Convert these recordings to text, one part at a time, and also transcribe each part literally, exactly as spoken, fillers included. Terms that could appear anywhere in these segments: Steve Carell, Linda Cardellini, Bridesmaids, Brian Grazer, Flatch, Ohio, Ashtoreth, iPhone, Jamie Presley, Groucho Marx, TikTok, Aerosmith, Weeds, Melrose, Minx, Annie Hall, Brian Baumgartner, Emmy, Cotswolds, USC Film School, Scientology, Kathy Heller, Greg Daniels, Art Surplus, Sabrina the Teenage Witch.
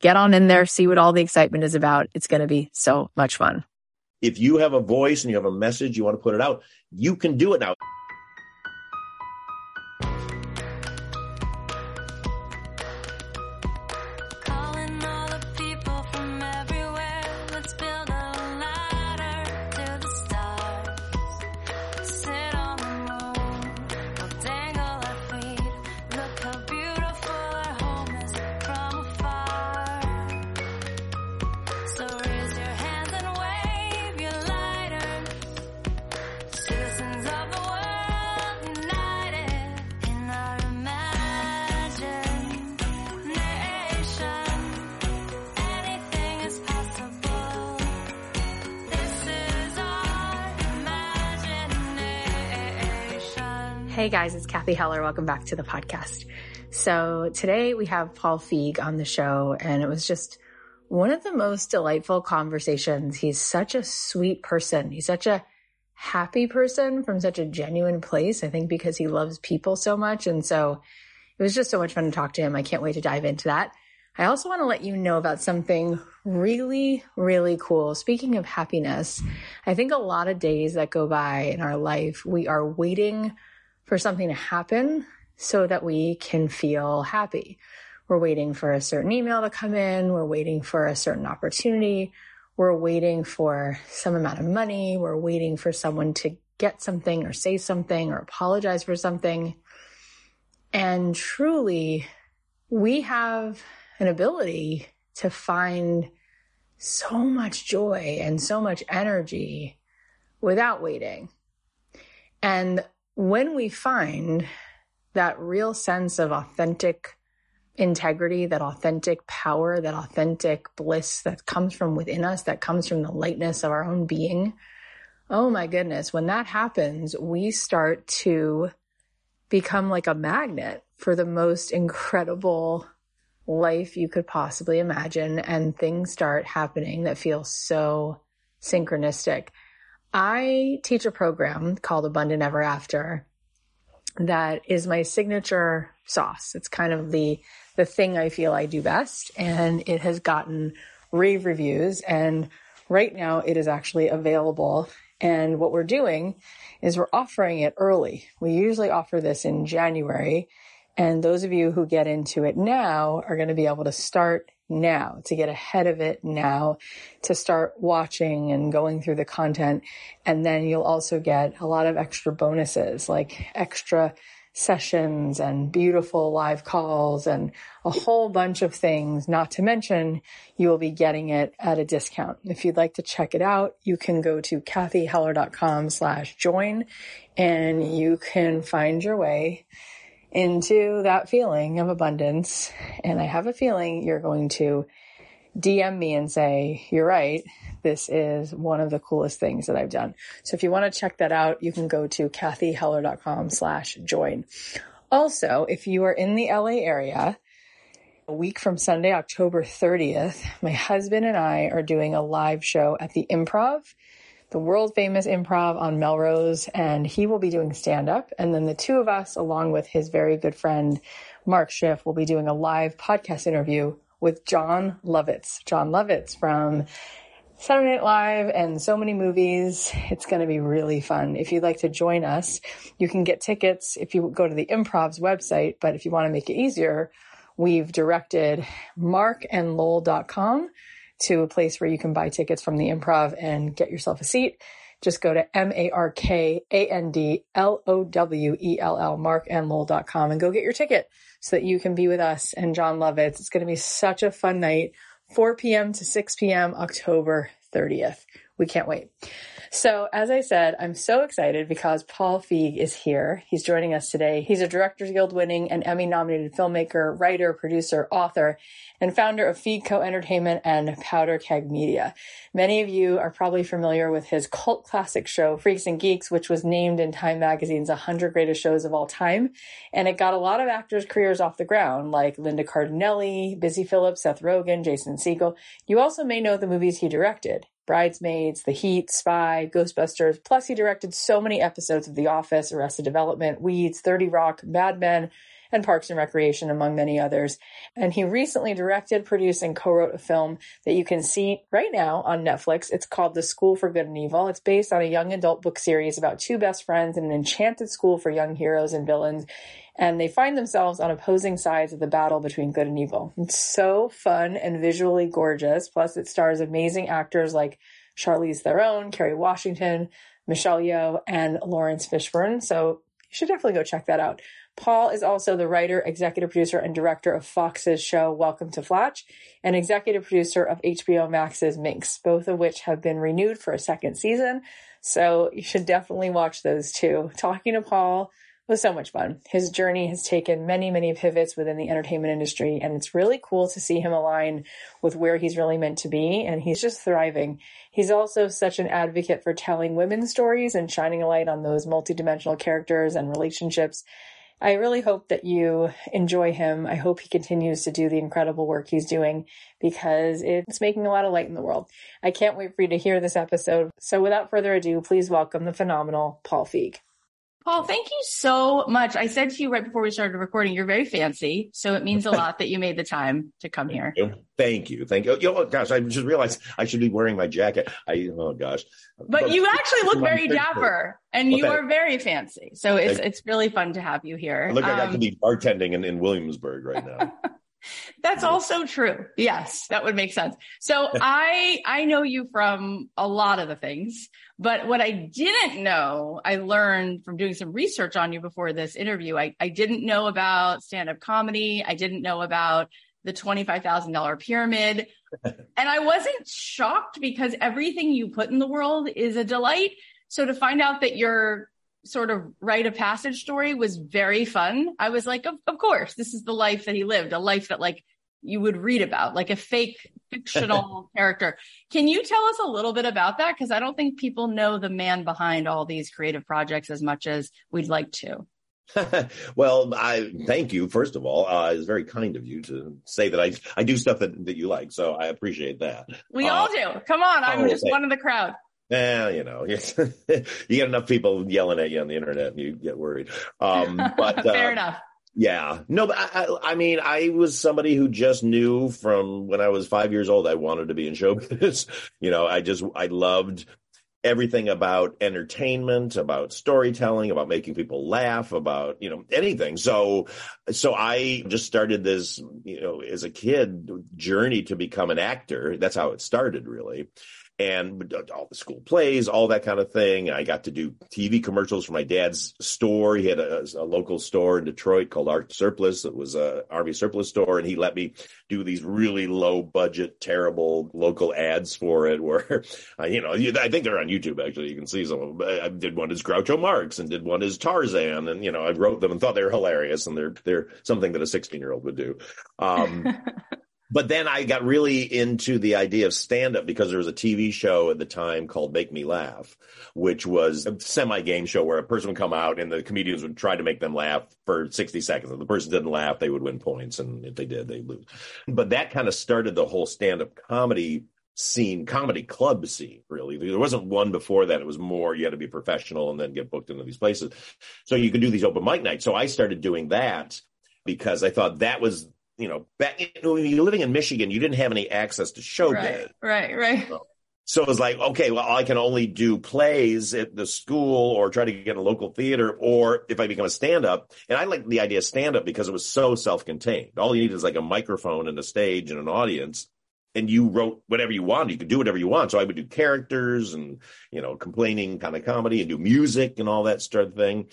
Get on in there, see what all the excitement is about. It's going to be so much fun. If you have a voice and you have a message, you want to put it out, you can do it now. Hey guys, it's Kathy Heller. Welcome back to the podcast. So today we have Paul Feig on the show, and it was just one of the most delightful conversations. He's such a sweet person. He's such a happy person from such a genuine place, I think because he loves people so much. And so it was just so much fun to talk to him. I can't wait to dive into that. I also want to let you know about something really, really cool. Speaking of happiness, I think a lot of days that go by in our life, we are waiting for something to happen so that we can feel happy. We're waiting for a certain email to come in. We're waiting for a certain opportunity. We're waiting for some amount of money. We're waiting for someone to get something or say something or apologize for something. And truly, we have an ability to find so much joy and so much energy without waiting. And when we find that real sense of authentic integrity, that authentic power, that authentic bliss that comes from within us, that comes from the lightness of our own being, oh my goodness, when that happens, we start to become like a magnet for the most incredible life you could possibly imagine, and things start happening that feel so synchronistic. I teach a program called Abundant Ever After that is my signature sauce. It's kind of the the thing I feel I do best, and it has gotten rave reviews. And right now it is actually available. And what we're doing is we're offering it early. We usually offer this in January. And those of you who get into it now are going to be able to start now, to get ahead of it now, to start watching and going through the content. And then you'll also get a lot of extra bonuses, like extra sessions and beautiful live calls and a whole bunch of things, not to mention you will be getting it at a discount. If you'd like to check it out, you can go to kathyheller.com slash join and you can find your way into that feeling of abundance. And I have a feeling you're going to D M me and say, you're right, this is one of the coolest things that I've done. So if you want to check that out, you can go to kathyheller.com slash join. Also, if you are in the L A area, a week from Sunday, October thirtieth, my husband and I are doing a live show at the Improv, the world-famous Improv on Melrose, and he will be doing stand-up. And then the two of us, along with his very good friend, Mark Schiff, will be doing a live podcast interview with John Lovitz. John Lovitz from Saturday Night Live and so many movies. It's going to be really fun. If you'd like to join us, you can get tickets if you go to the Improv's website. But if you want to make it easier, we've directed mark and lowell dot com to a place where you can buy tickets from the Improv and get yourself a seat. Just go to M A R K A N D L O W E L L, mark and lowell dot com, and go get your ticket so that you can be with us and John Lovitz. It's going to be such a fun night, four p.m. to six p.m., October thirtieth. We can't wait. So as I said, I'm so excited because Paul Feig is here. He's joining us today. He's a Directors Guild winning and Emmy-nominated filmmaker, writer, producer, author, and founder of Feig Co. Entertainment and Powder Keg Media. Many of you are probably familiar with his cult classic show, Freaks and Geeks, which was named in Time Magazine's one hundred Greatest Shows of All Time. And it got a lot of actors' careers off the ground, like Linda Cardellini, Busy Phillips, Seth Rogen, Jason Segel. You also may know the movies he directed: Bridesmaids, The Heat, Spy, Ghostbusters. Plus, he directed so many episodes of The Office, Arrested Development, Weeds, thirty rock, Mad Men, and Parks and Recreation, among many others. And he recently directed, produced, and co-wrote a film that you can see right now on Netflix. It's called The School for Good and Evil. It's based on a young adult book series about two best friends in an enchanted school for young heroes and villains. And they find themselves on opposing sides of the battle between good and evil. It's so fun and visually gorgeous. Plus, it stars amazing actors like Charlize Theron, Kerry Washington, Michelle Yeoh, and Lawrence Fishburne. So you should definitely go check that out. Paul is also the writer, executive producer, and director of Fox's show Welcome to Flatch, and executive producer of H B O Max's Minx, both of which have been renewed for a second season. So you should definitely watch those too. Talking to Paul was so much fun. His journey has taken many, many pivots within the entertainment industry, and it's really cool to see him align with where he's really meant to be, and he's just thriving. He's also such an advocate for telling women's stories and shining a light on those multidimensional characters and relationships. I really hope that you enjoy him. I hope he continues to do the incredible work he's doing because it's making a lot of light in the world. I can't wait for you to hear this episode. So without further ado, please welcome the phenomenal Paul Feig. Paul, thank you so much. I said to you right before we started recording, you're very fancy, so it means a lot that you made the time to come here. Thank you. Thank you. Oh, gosh, I just realized I should be wearing my jacket. I Oh, gosh. But, but you actually look very dapper, and well, you are very fancy, so it's it's really fun to have you here. I look like um, I could be bartending in, in Williamsburg right now. That's also true. Yes, that would make sense. So I I know you from a lot of the things, but what I didn't know, I learned from doing some research on you before this interview. I, I didn't know about stand-up comedy. I didn't know about the twenty-five thousand dollars pyramid. And I wasn't shocked because everything you put in the world is a delight. So to find out that you're sort of rite of passage story was very fun. I was like, of, of course, this is the life that he lived, a life that like you would read about, like a fake fictional character. Can you tell us a little bit about that? Because I don't think people know the man behind all these creative projects as much as we'd like to. Well, I thank you, first of all. Uh, it's very kind of you to say that I I do stuff that, that you like, so I appreciate that. We uh, all do. Come on, I'm oh, just thanks. one of the crowd. Eh, you know, you get enough people yelling at you on the internet and you get worried. Um, but, Fair uh, enough. Yeah. No, but I, I mean, I was somebody who just knew from when I was five years old, I wanted to be in show business. You know, I just, I loved everything about entertainment, about storytelling, about making people laugh, about, you know, anything. So, so I just started this, you know, as a kid, journey to become an actor. That's how it started, really. And all the school plays, all that kind of thing. I got to do T V commercials for my dad's store. He had a, a local store in Detroit called Art Surplus. It was an Army surplus store, and he let me do these really low-budget, terrible local ads for it where, you know, I think they're on YouTube, actually. You can see some of them. I did one as Groucho Marx and did one as Tarzan, and, you know, I wrote them and thought they were hilarious, and they're, they're something that a sixteen-year-old would do. Um But then I got really into the idea of stand-up because there was a T V show at the time called Make Me Laugh, which was a semi-game show where a person would come out and the comedians would try to make them laugh for sixty seconds. If the person didn't laugh, they would win points, and if they did, they'd lose. But that kind of started the whole stand-up comedy scene, comedy club scene, really. There wasn't one before that. It was more you had to be professional and then get booked into these places. So you could do these open mic nights. So I started doing that because I thought that was... You know, back when you're living in Michigan, you didn't have any access to show day. Right, right, right. So, so it was like, okay, well, I can only do plays at the school or try to get a local theater, or if I become a stand-up. And I liked the idea of stand-up because it was so self-contained. All you need is like a microphone and a stage and an audience, and you wrote whatever you wanted. You could do whatever you want. So I would do characters and, you know, complaining kind of comedy and do music and all that sort of thing.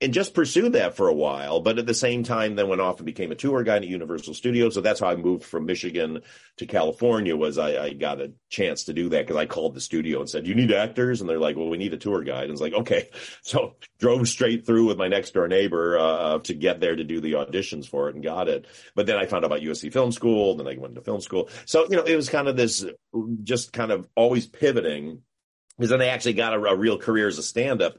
And just pursued that for a while, but at the same time then went off and became a tour guide at Universal Studios. So that's how I moved from Michigan to California, was I, I got a chance to do that because I called the studio and said, you need actors? And they're like, well, we need a tour guide. And it's like, okay. So drove straight through with my next door neighbor uh, to get there to do the auditions for it and got it. But then I found out about U S C Film School. Then I went to film school. So, you know, it was kind of this just kind of always pivoting, because then I actually got a, a real career as a stand-up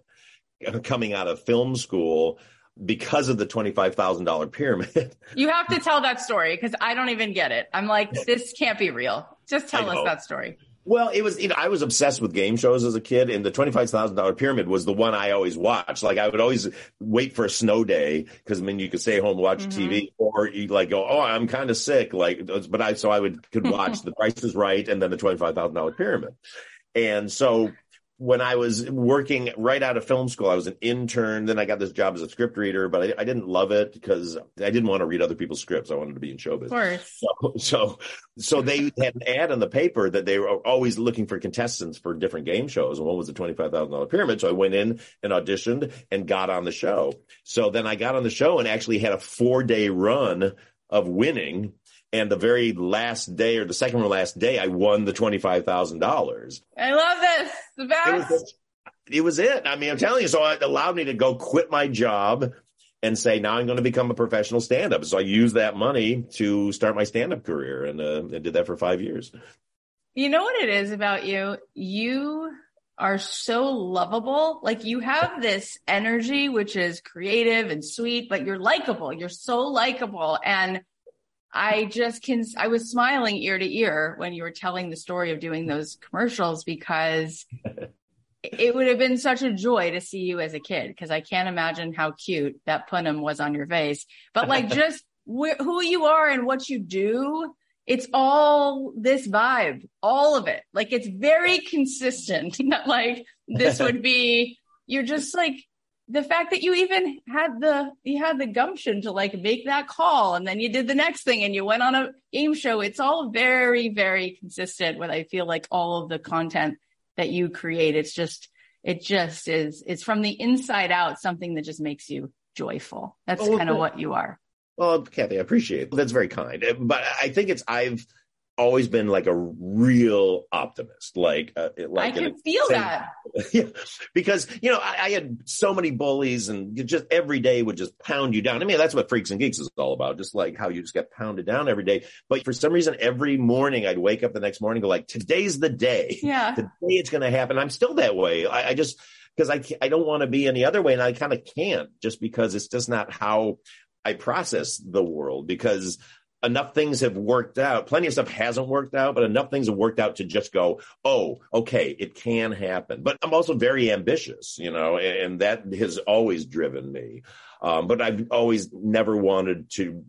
coming out of film school because of the twenty-five thousand dollars pyramid. You have to tell that story because I don't even get it. I'm like, this can't be real. Just tell us that story. Well, it was, you know, I was obsessed with game shows as a kid, and the twenty-five thousand dollars Pyramid was the one I always watched. Like, I would always wait for a snow day because, I mean, you could stay home and watch mm-hmm. T V, or you'd like go, oh, I'm kind of sick. Like, but I, so I would, could watch The Price is Right and then the twenty-five thousand dollars Pyramid. And so, when I was working right out of film school, I was an intern. Then I got this job as a script reader, but I, I didn't love it because I didn't want to read other people's scripts. I wanted to be in showbiz. Of course. So, so, so they had an ad in the paper that they were always looking for contestants for different game shows. And one was the twenty-five thousand dollars Pyramid. So I went in and auditioned and got on the show. So then I got on the show and actually had a four-day run of winning. And the very last day, or the second to last day, I won the twenty-five thousand dollars. I love this. The best. It was, it was it. I mean, I'm telling you. So it allowed me to go quit my job and say, now I'm going to become a professional stand-up. So I used that money to start my stand-up career, and uh, I did that for five years. You know what it is about you? You are so lovable. Like, you have this energy, which is creative and sweet, but you're likable. You're so likable. And I just can, I was smiling ear to ear when you were telling the story of doing those commercials, because it would have been such a joy to see you as a kid, because I can't imagine how cute that punim was on your face. But like, just wh- who you are and what you do, it's all this vibe, all of it. Like, it's very consistent. Not like this would be, you're just like, the fact that you even had the, you had the gumption to like make that call, and then you did the next thing and you went on a game show. It's all very, very consistent with, I feel like, all of the content that you create. It's just, it just is, it's from the inside out, something that just makes you joyful. That's oh, kind of cool. What you are. Well, Kathy, I appreciate it. That's very kind. But I think it's, I've always been like a real optimist. Like, uh, like I can an, feel same, that. Yeah, because, you know, I, I had so many bullies, and just every day would just pound you down. I mean, that's what Freaks and Geeks is all about. Just like how you just get pounded down every day. But for some reason, every morning I'd wake up the next morning and go like, today's the day. Yeah. Today it's going to happen. I'm still that way. I, I just, because I, I don't want to be any other way. And I kind of can't, just because it's just not how I process the world. Because enough things have worked out. Plenty of stuff hasn't worked out, but enough things have worked out to just go, oh, okay, it can happen. But I'm also very ambitious, you know, and that has always driven me. Um, but I've always never wanted to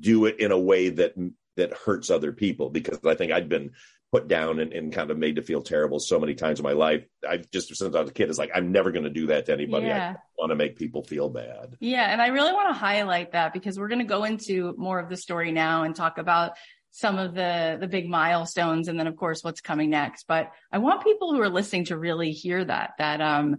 do it in a way that that hurts other people, because I think I've been put down and, and kind of made to feel terrible so many times in my life. I've just, since I was a kid, it's like, I'm never going to do that to anybody. Yeah. I want to make people feel bad. Yeah. And I really want to highlight that, because we're going to go into more of the story now and talk about some of the, the big milestones. And then of course, what's coming next. But I want people who are listening to really hear that, that um,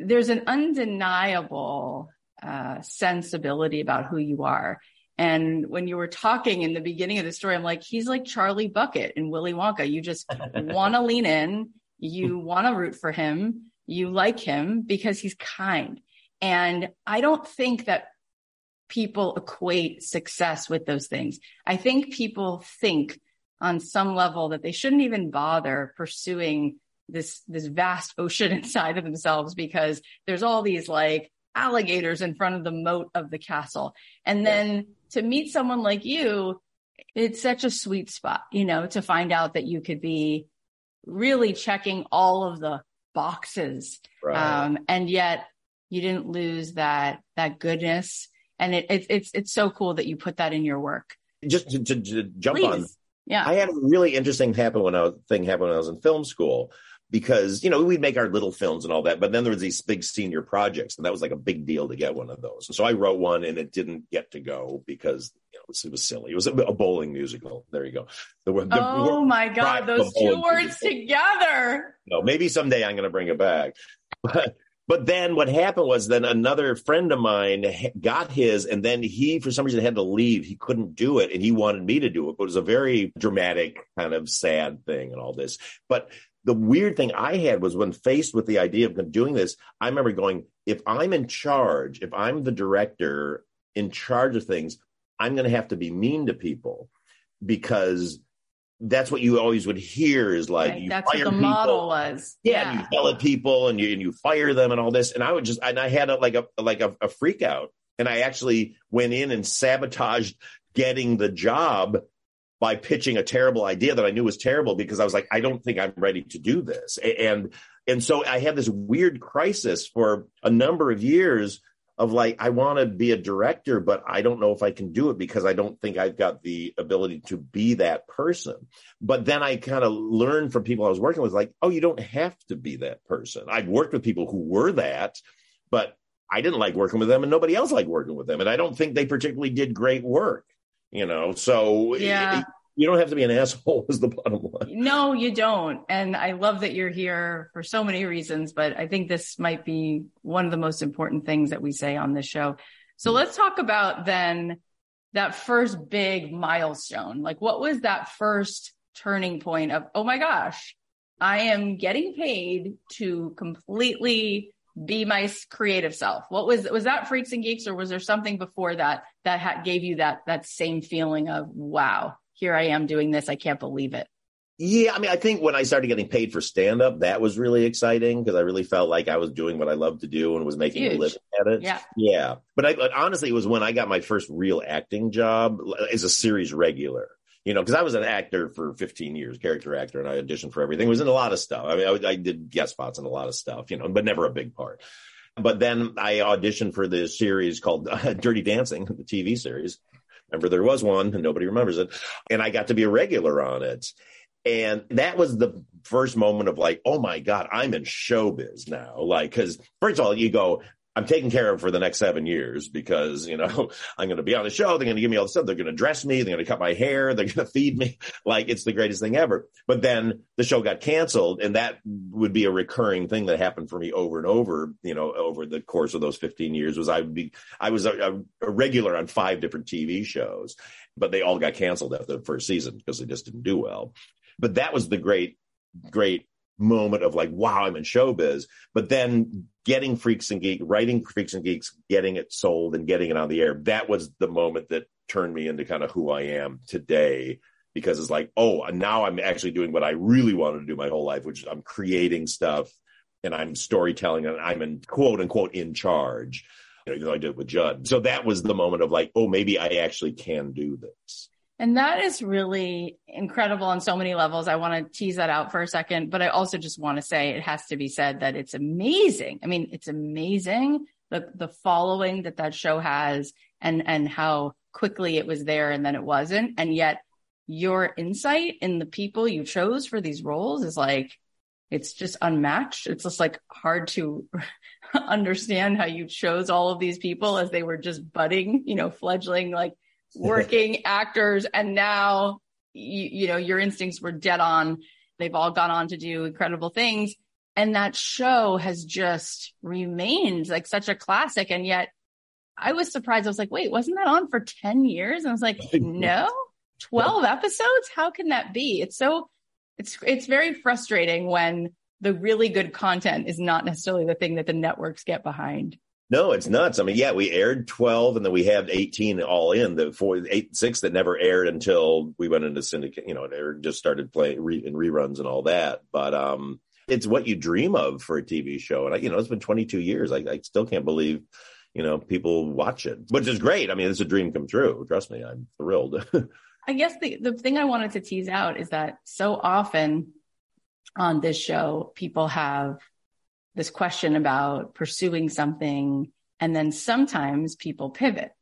there's an undeniable uh, sensibility about who you are. And when you were talking in the beginning of the story, I'm like, he's like Charlie Bucket in Willy Wonka. You just want to lean in. You want to root for him. You like him because he's kind. And I don't think that people equate success with those things. I think people think on some level that they shouldn't even bother pursuing this, this vast ocean inside of themselves, because there's all these like alligators in front of the moat of the castle. And then yeah. to meet someone like you, it's such a sweet spot, you know, to find out that you could be really checking all of the boxes. Right. Um, and yet you didn't lose that, that goodness. And it, it, it's, it's so cool that you put that in your work. Just to, to, to jump Please. on. Yeah. I had a really interesting happen when I was, thing happen when I was in film school. Because, you know, we'd make our little films and all that, but then there was these big senior projects, and that was like a big deal to get one of those. And so I wrote one, and it didn't get to go because, you know, it was, it was silly. It was a, a bowling musical. There you go. The, the, oh, my God, those two words musical. together. No, maybe someday I'm going to bring it back. But, but then what happened was then another friend of mine got his, and then he, for some reason, had to leave. He couldn't do it, and he wanted me to do it. But it was a very dramatic, kind of sad thing and all this. But the weird thing I had was, when faced with the idea of doing this, I remember going, if I'm in charge, if I'm the director in charge of things, I'm going to have to be mean to people, because that's what you always would hear is like, right. you that's fire what the people. model was. Yeah. yeah. And you yell at people and you, and you fire them and all this. And I would just, and I had a, like a, like a, a freak out. And I actually went in and sabotaged getting the job by pitching a terrible idea that I knew was terrible, because I was like, I don't think I'm ready to do this. And and so I had this weird crisis for a number of years of like, I want to be a director, but I don't know if I can do it, because I don't think I've got the ability to be that person. But then I kind of learned from people I was working with, like, oh, you don't have to be that person. I've worked with people who were that, but I didn't like working with them, and nobody else liked working with them. And I don't think they particularly did great work. You know, so yeah. you don't have to be an asshole is the bottom line. No, you don't. And I love that you're here for so many reasons, but I think this might be one of the most important things that we say on this show. So let's talk about then that first big milestone. Like, what was that first turning point of, oh my gosh, I am getting paid to completely be my creative self? What was, was that Freaks and Geeks, or was there something before that that ha- gave you that, that same feeling of, wow, here I am doing this. I can't believe it. Yeah. I mean, I think when I started getting paid for stand up, that was really exciting, because I really felt like I was doing what I loved to do and was making Huge. a living at it. Yeah. Yeah. But I, but honestly, it was when I got my first real acting job as a series regular. You know, because I was an actor for fifteen years, character actor, and I auditioned for everything. I was in a lot of stuff. I mean, I, I did guest spots in a lot of stuff, you know, but never a big part. But then I auditioned for this series called uh, Dirty Dancing, the T V series. Remember, there was one, and nobody remembers it. And I got to be a regular on it. And that was the first moment of like, oh, my God, I'm in showbiz now. Like, because first of all, you go, I'm taken care of for the next seven years because, you know, I'm going to be on the show. They're going to give me all this stuff. They're going to dress me. They're going to cut my hair. They're going to feed me. Like, it's the greatest thing ever. But then the show got canceled, and that would be a recurring thing that happened for me over and over, you know, over the course of those fifteen years was I would be, I was a, a regular on five different T V shows, but they all got canceled after the first season because they just didn't do well. But that was the great, great moment of like, wow, I'm in showbiz. But then getting Freaks and Geeks, writing Freaks and Geeks, getting it sold and getting it on the air, that was the moment that turned me into kind of who I am today, because it's like, oh, now I'm actually doing what I really wanted to do my whole life, which is I'm creating stuff and I'm storytelling and I'm in quote unquote in charge. you know, I did it with Judd. So that was the moment of like, oh, maybe I actually can do this. And that is really incredible on so many levels. I want to tease that out for a second, but I also just want to say it has to be said that it's amazing. I mean, it's amazing the the following that that show has and and how quickly it was there and then it wasn't. And yet your insight in the people you chose for these roles is like, it's just unmatched. It's just like hard to understand how you chose all of these people as they were just budding, you know, fledgling, like working actors. And now, you, you know, your instincts were dead on. They've all gone on to do incredible things. And that show has just remained like such a classic. And yet I was surprised. I was like, wait, wasn't that on for ten years? And I was like, no, twelve episodes? How can that be? It's so It's it's very frustrating when the really good content is not necessarily the thing that the networks get behind. No, it's nuts. I mean, yeah, we aired twelve and then we have eighteen all in, the four, eight, six that never aired until we went into syndicate, you know, it aired, just started playing re, and reruns and all that. But um, it's what you dream of for a T V show. And, I, you know, it's been twenty-two years. I, I still can't believe, you know, people watch it, which is great. I mean, it's a dream come true. Trust me, I'm thrilled. I guess the, the thing I wanted to tease out is that so often on this show, people have this question about pursuing something, and then sometimes people pivot.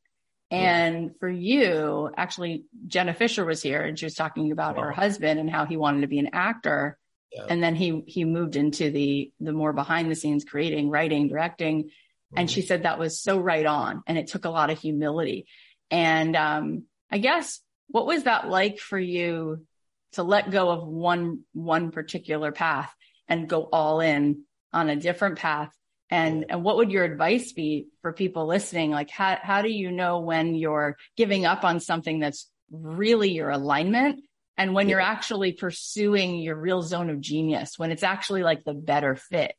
And yeah. For you, actually, Jenna Fisher was here and she was talking about wow. her husband and how he wanted to be an actor. Yeah. And then he he moved into the the more behind the scenes, creating, writing, directing. Mm-hmm. And she said that was so right on. And it took a lot of humility. And um, I guess... what was that like for you to let go of one one particular path and go all in on a different path? And and what would your advice be for people listening? Like, how how do you know when you're giving up on something that's really your alignment and when yeah. you're actually pursuing your real zone of genius, when it's actually like the better fit?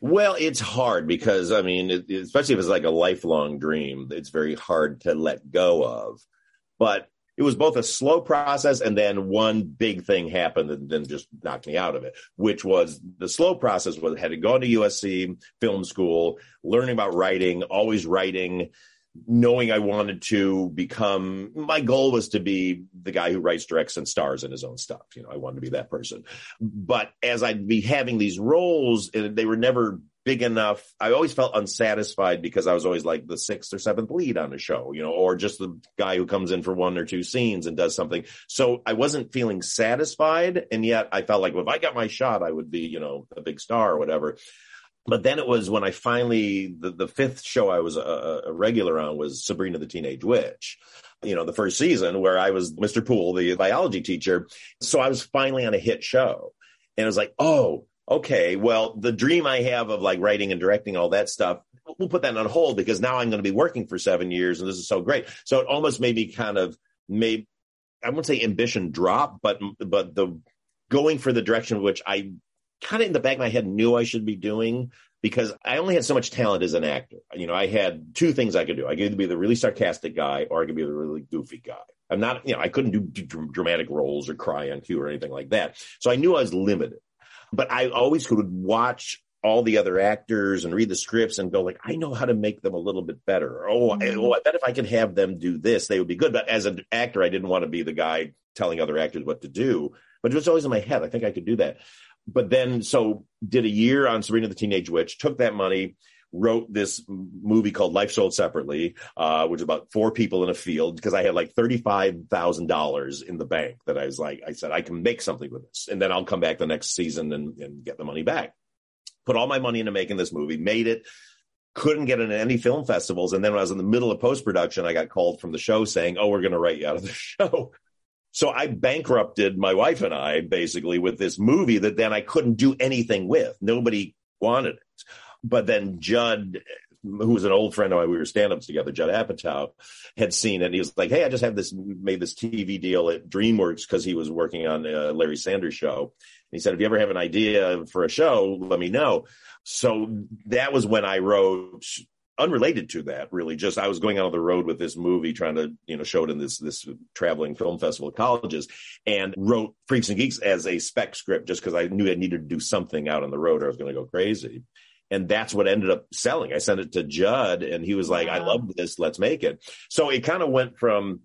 Well, it's hard because, I mean, it, especially if it's like a lifelong dream, it's very hard to let go of. But it was both a slow process and then one big thing happened and then just knocked me out of it, which was the slow process was I had to go to U S C Film School, learning about writing, always writing, knowing I wanted to become, my goal was to be the guy who writes, directs, and stars in his own stuff. You know, I wanted to be that person. But as I'd be having these roles, they were never big enough. I always felt unsatisfied because I was always like the sixth or seventh lead on a show, you know, or just the guy who comes in for one or two scenes and does something. So I wasn't feeling satisfied. And yet I felt like, well, if I got my shot, I would be, you know, a big star or whatever. But then it was when I finally, the, the fifth show I was a, a regular on was Sabrina the Teenage Witch, you know, the first season where I was Mister Poole, the biology teacher. So I was finally on a hit show and it was like, oh, okay, well, the dream I have of like writing and directing, all that stuff, we'll put that on hold because now I'm going to be working for seven years and this is so great. So it almost made me kind of made, I wouldn't say ambition drop, but, but the going for the direction which I kind of in the back of my head knew I should be doing because I only had so much talent as an actor. You know, I had two things I could do. I could either be the really sarcastic guy or I could be the really goofy guy. I'm not, you know, I couldn't do d- dramatic roles or cry on cue or anything like that. So I knew I was limited. But I always could watch all the other actors and read the scripts and go like, I know how to make them a little bit better. Oh, I, oh, I bet if I could have them do this, they would be good. But as an actor, I didn't want to be the guy telling other actors what to do. But it was always in my head. I think I could do that. But then, so did a year on Sabrina the Teenage Witch, took that money, wrote this movie called Life Sold Separately, uh, which is about four people in a field, because I had like thirty-five thousand dollars in the bank that I was like, I said, I can make something with this. And then I'll come back the next season and, and get the money back. Put all my money into making this movie, made it, couldn't get into any film festivals. And then when I was in the middle of post-production, I got called from the show saying, oh, we're going to write you out of the show. So I bankrupted my wife and I basically with this movie that then I couldn't do anything with. Nobody wanted it. But then Judd, who was an old friend of mine, we were stand-ups together, Judd Apatow, had seen it. He was like, hey, I just have this, made this T V deal at DreamWorks because he was working on a Larry Sanders Show. And he said, if you ever have an idea for a show, let me know. So that was when I wrote, unrelated to that, really, just I was going out on the road with this movie, trying to, you know, show it in this this traveling film festival at colleges, and wrote Freaks and Geeks as a spec script just because I knew I needed to do something out on the road or I was going to go crazy. And that's what ended up selling. I sent it to Judd and he was like, wow. I love this. Let's make it. So it kind of went from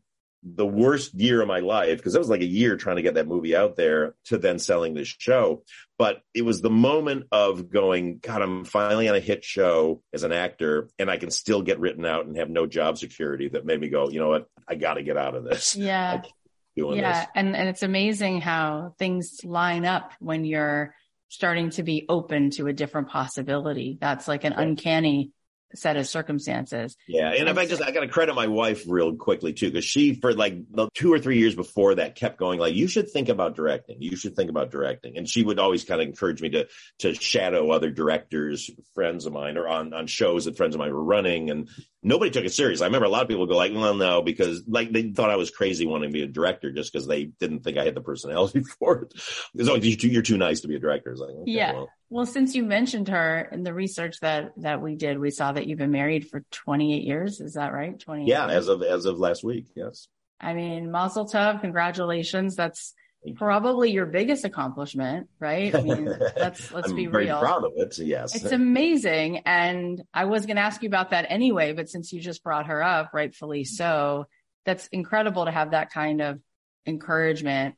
the worst year of my life, because that was like a year trying to get that movie out there, to then selling this show. But it was the moment of going, God, I'm finally on a hit show as an actor and I can still get written out and have no job security, that made me go, you know what? I got to get out of this. Yeah. I keep doing yeah. this. And, and it's amazing how things line up when you're starting to be open to a different possibility. That's like an yeah. uncanny set of circumstances. Yeah. And if I just, I got to credit my wife real quickly too, because she, for like the two or three years before that, kept going like, you should think about directing. You should think about directing. And she would always kind of encourage me to, to shadow other directors, friends of mine, or on, on shows that friends of mine were running. And nobody took it serious. I remember a lot of people go like, well, no, because like they thought I was crazy wanting to be a director just because they didn't think I had the personality for it. It's like, you're too, you're too nice to be a director. It's like, okay, yeah. Well. well, since you mentioned her in the research that, that we did, we saw that you've been married for twenty-eight years. Is that right? twenty-eight Yeah. Years. As of, as of last week. Yes. I mean, mazel tov. Congratulations. That's probably your biggest accomplishment, right? I mean, let's let's I'm be very real. Proud of it. Yes, it's amazing. And I was going to ask you about that anyway, but since you just brought her up, rightfully so, that's incredible to have that kind of encouragement.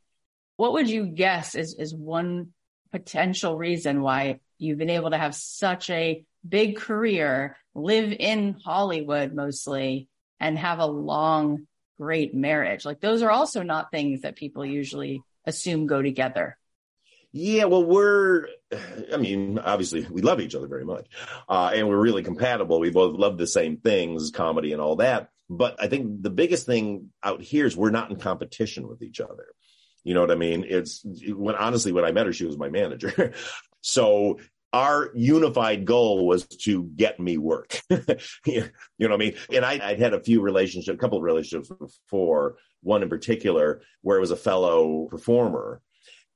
What would you guess is is one potential reason why you've been able to have such a big career, live in Hollywood mostly, and have a long, great marriage? Like those are also not things that people usually assume go together. Yeah, well, we're, I mean, obviously we love each other very much, uh, and we're really compatible. We both love the same things, comedy and all that. But I think the biggest thing out here is we're not in competition with each other. You know what I mean? It's when, honestly, when I met her, she was my manager. So our unified goal was to get me work. You know what I mean? And I, I'd had a few relationships, a couple of relationships before, one in particular, where it was a fellow performer.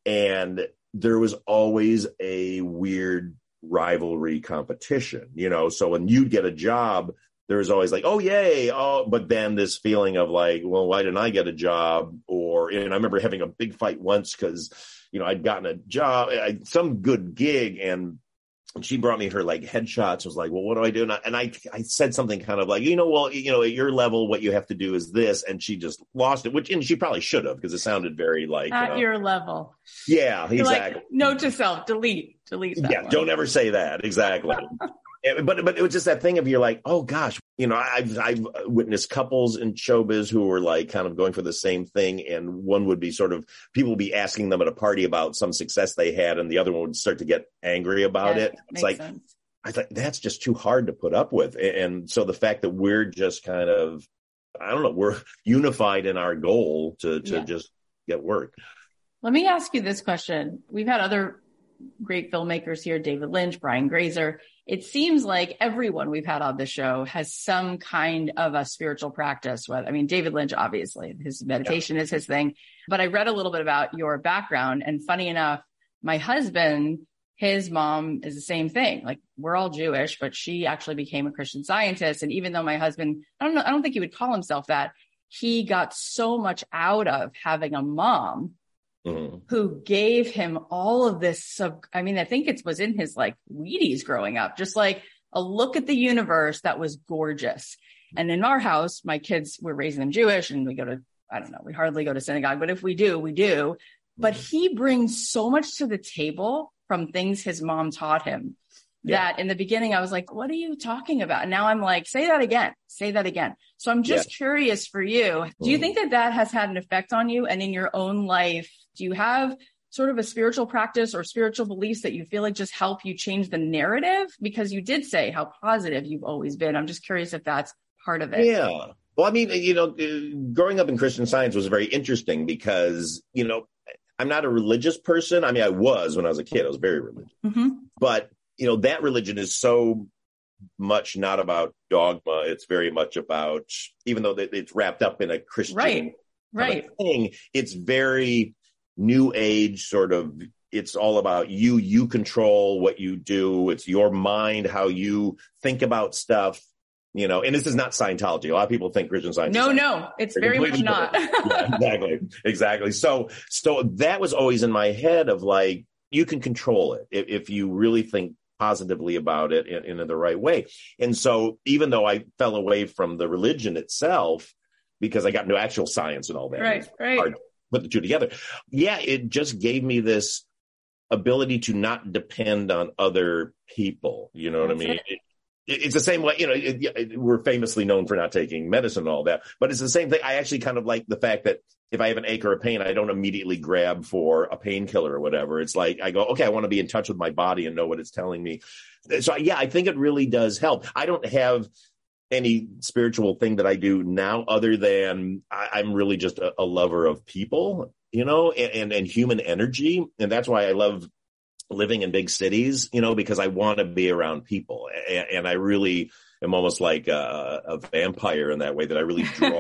And there was always a weird rivalry competition, you know? So when you'd get a job, there was always like, oh, yay. Oh, but then this feeling of like, well, why didn't I get a job? Or, and I remember having a big fight once because, you know, I'd gotten a job, I, some good gig, and And she brought me her like headshots. I was like, well, what do I do? And I, and I, I said something kind of like, you know, well, you know, at your level, what you have to do is this. And she just lost it, which, and she probably should have, because it sounded very like at you know, your level. Yeah, You're exactly. Like, note to self, delete, delete. That yeah. One. Don't ever say that. Exactly. It, but but it was just that thing of you're like, oh gosh, you know, I've I've witnessed couples in showbiz who were like kind of going for the same thing, and one would be sort of, people would be asking them at a party about some success they had, and the other one would start to get angry about yeah, it. It's like, sense. I thought that's just too hard to put up with. And so the fact that we're just kind of, I don't know, we're unified in our goal to to yeah. just get work. Let me ask you this question. We've had other great filmmakers here, David Lynch, Brian Grazer. It seems like everyone we've had on the show has some kind of a spiritual practice. Whether, I mean, David Lynch, obviously, his meditation yeah. is his thing. But I read a little bit about your background. And funny enough, my husband, his mom is the same thing. Like, we're all Jewish, but she actually became a Christian Scientist. And even though my husband, I don't know, I don't think he would call himself that, he got so much out of having a mom Mm-hmm. who gave him all of this sub, I mean, I think it was in his like Wheaties growing up, just like a look at the universe that was gorgeous. And in our house, my kids, we're raising them Jewish, and we go to, I don't know, we hardly go to synagogue, but if we do, we do. But he brings so much to the table from things his mom taught him yeah. that in the beginning, I was like, what are you talking about? And now I'm like, say that again, say that again. So I'm just yeah. curious for you. Do you think that that has had an effect on you? And in your own life, do you have sort of a spiritual practice or spiritual beliefs that you feel like just help you change the narrative? Because you did say how positive you've always been. I'm just curious if that's part of it. Yeah. Well, I mean, you know, growing up in Christian Science was very interesting because, you know, I'm not a religious person. I mean, I was when I was a kid. I was very religious. Mm-hmm. But, you know, that religion is so much not about dogma. It's very much about, even though it's wrapped up in a Christian right. Right. kind of thing, it's very new age sort of, it's all about you, you control what you do. It's your mind, how you think about stuff, you know, and this is not Scientology. A lot of people think Christian Scientology. No, no, it's They're very much not. yeah, exactly. Exactly. So, so that was always in my head of like, you can control it. If, if you really think positively about it in, in the right way. And so even though I fell away from the religion itself, because I got into actual science and all that, right, right. Hard to put the two together. Yeah, it just gave me this ability to not depend on other people. You know what That's I mean? It. It, it's the same way, you know, it, it, we're famously known for not taking medicine and all that, but it's the same thing. I actually kind of like the fact that if I have an ache or a pain, I don't immediately grab for a painkiller or whatever. It's like, I go, okay, I want to be in touch with my body and know what it's telling me. So yeah, I think it really does help. I don't have any spiritual thing that I do now other than I, I'm really just a, a lover of people, you know, and, and, and human energy. And that's why I love living in big cities, you know, because I want to be around people. And, and I really am almost like a, a vampire in that way, that I really draw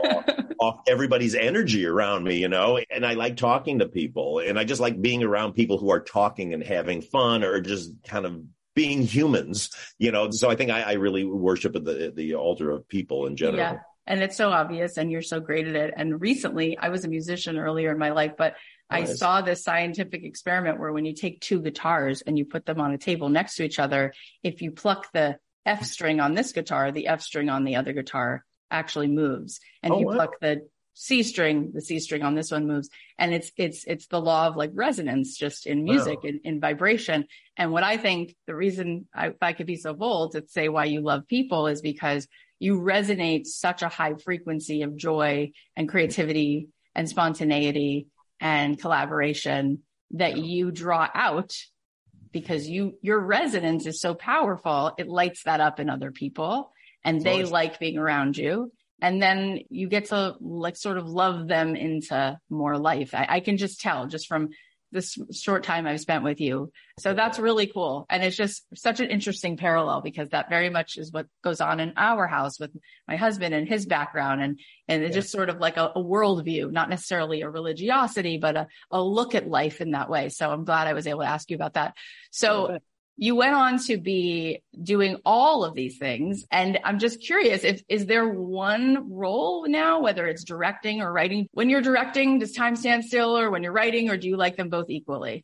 off everybody's energy around me, you know, and I like talking to people, and I just like being around people who are talking and having fun, or just kind of being humans, you know. So I think I, I really worship at the, the altar of people in general. Yeah. And it's so obvious, and you're so great at it. And recently, I was a musician earlier in my life, but nice. I saw this scientific experiment where when you take two guitars and you put them on a table next to each other, if you pluck the F string on this guitar, the F string on the other guitar actually moves. And oh, if you wow. pluck the C string, the C string on this one moves. And it's it's it's the law of like resonance just in music, wow. in, in vibration. And what I think the reason I, if I could be so bold to say why you love people is because you resonate such a high frequency of joy and creativity and spontaneity and collaboration that you draw out, because you, your resonance is so powerful. It lights that up in other people, and they like being around you. And then you get to like sort of love them into more life. I, I can just tell just from this short time I've spent with you. So that's really cool. And it's just such an interesting parallel, because that very much is what goes on in our house with my husband and his background. And, and it's yeah. just sort of like a, a worldview, not necessarily a religiosity, but a, a look at life in that way. So I'm glad I was able to ask you about that. So yeah. you went on to be doing all of these things. And I'm just curious, if, is there one role now, whether it's directing or writing? When you're directing, does time stand still, or when you're writing, or do you like them both equally?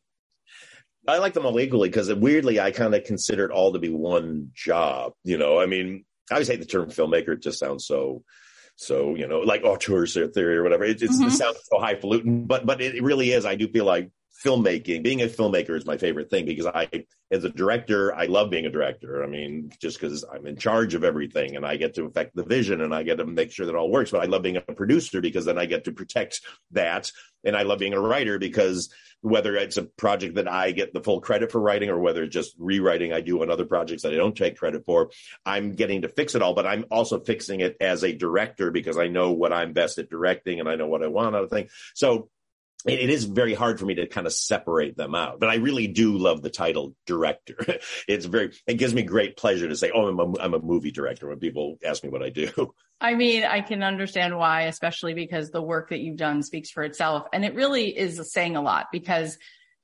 I like them all equally, because weirdly, I kind of consider it all to be one job. You know, I mean, I always hate the term filmmaker. It just sounds so, so, you know, like auteur theory or whatever. It, it's, mm-hmm. it sounds so highfalutin, but, but it really is. I do feel like filmmaking, being a filmmaker is my favorite thing, because I, as a director, I love being a director. I mean, just because I'm in charge of everything, and I get to affect the vision, and I get to make sure that it all works. But I love being a producer, because then I get to protect that. And I love being a writer, because whether it's a project that I get the full credit for writing, or whether it's just rewriting I do on other projects that I don't take credit for, I'm getting to fix it all. But I'm also fixing it as a director, because I know what I'm best at directing, and I know what I want out of things. So it is very hard for me to kind of separate them out, but I really do love the title director. It's very, it gives me great pleasure to say, oh, I'm a, I'm a movie director when people ask me what I do. I mean, I can understand why, especially because the work that you've done speaks for itself. And it really is saying a lot, because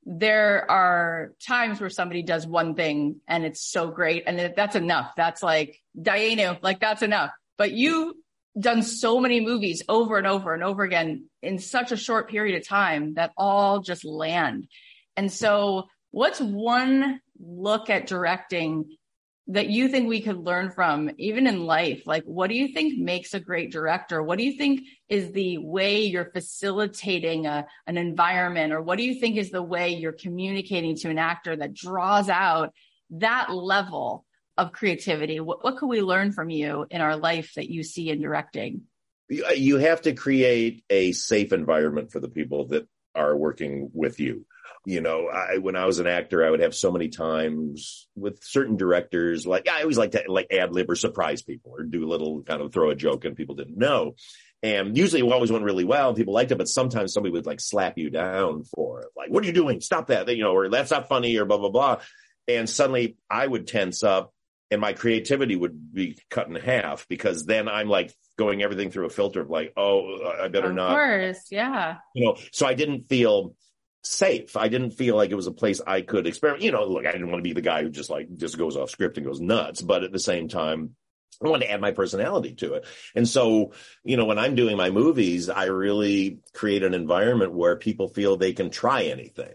there are times where somebody does one thing and it's so great, and that's enough. That's like, Dianu, like that's enough. But you done so many movies over and over and over again in such a short period of time that all just land. And so what's one look at directing that you think we could learn from, even in life? Like, what do you think makes a great director? What do you think is the way you're facilitating a, an environment? Or what do you think is the way you're communicating to an actor that draws out that level of creativity? What, what can we learn from you in our life that you see in directing? You have to create a safe environment for the people that are working with you. You know, I, when I was an actor, I would have so many times with certain directors, like I always like to like ad lib or surprise people, or do a little kind of throw a joke and people didn't know. And usually it always went really well and people liked it, but sometimes somebody would like slap you down for it. Like, what are you doing? Stop that. You know, or that's not funny, or blah, blah, blah. And suddenly I would tense up, and my creativity would be cut in half, because then I'm like going everything through a filter of like, oh, I better not. Of course, yeah. You know, so I didn't feel safe. I didn't feel like it was a place I could experiment. You know, look, I didn't want to be the guy who just like just goes off script and goes nuts. But at the same time, I wanted to add my personality to it. And so, you know, when I'm doing my movies, I really create an environment where people feel they can try anything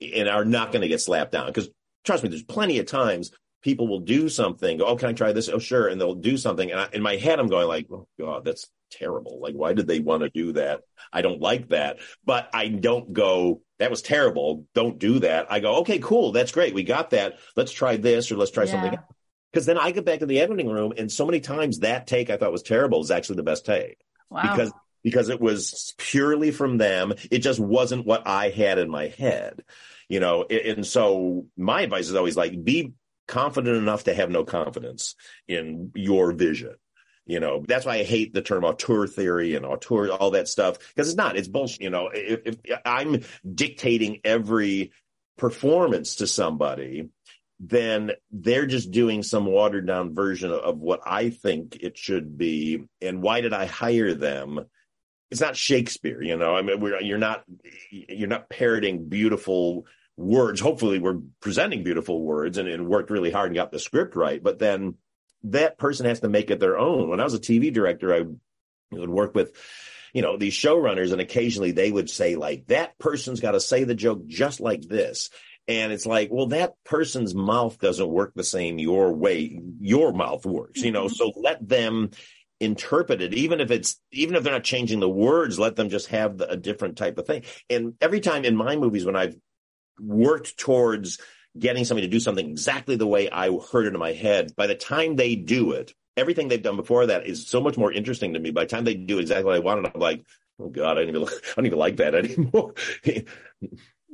and are not going to get slapped down, because Trust me, there's plenty of times people will do something. Oh, can I try this? Oh, sure. And they'll do something. And I, in my head, I'm going like, oh, God, that's terrible. Like, why did they want to do that? I don't like that. But I don't go, that was terrible. Don't do that. I go, okay, cool. That's great. We got that. Let's try this or let's try yeah. something else. Because then I get back to the editing room, and so many times that take I thought was terrible is actually the best take. Wow. Because because it was purely from them. It just wasn't what I had in my head, you know. And so my advice is always like, be confident enough to have no confidence in your vision. You know, that's why I hate the term auteur theory and auteur, all that stuff, because it's not, it's bullshit. You know, if, if I'm dictating every performance to somebody, then they're just doing some watered down version of what I think it should be. And why did I hire them? It's not Shakespeare, you know, I mean, we're, you're not, you're not parroting beautiful words. Hopefully we're presenting beautiful words and, and worked really hard and got the script right. But then that person has to make it their own. When I was a T V director, I would work with, you know, these showrunners, and occasionally they would say like, that person's got to say the joke just like this. And it's like, well, that person's mouth doesn't work the same your way your mouth works, you know, mm-hmm. So let them interpret it. Even if it's, even if they're not changing the words, let them just have the, a different type of thing. And every time in my movies, when I've worked towards getting somebody to do something exactly the way I heard it in my head, by the time they do it, everything they've done before that is so much more interesting to me. By the time they do exactly what I wanted, I'm like, oh God, I don't even, I don't even like that anymore.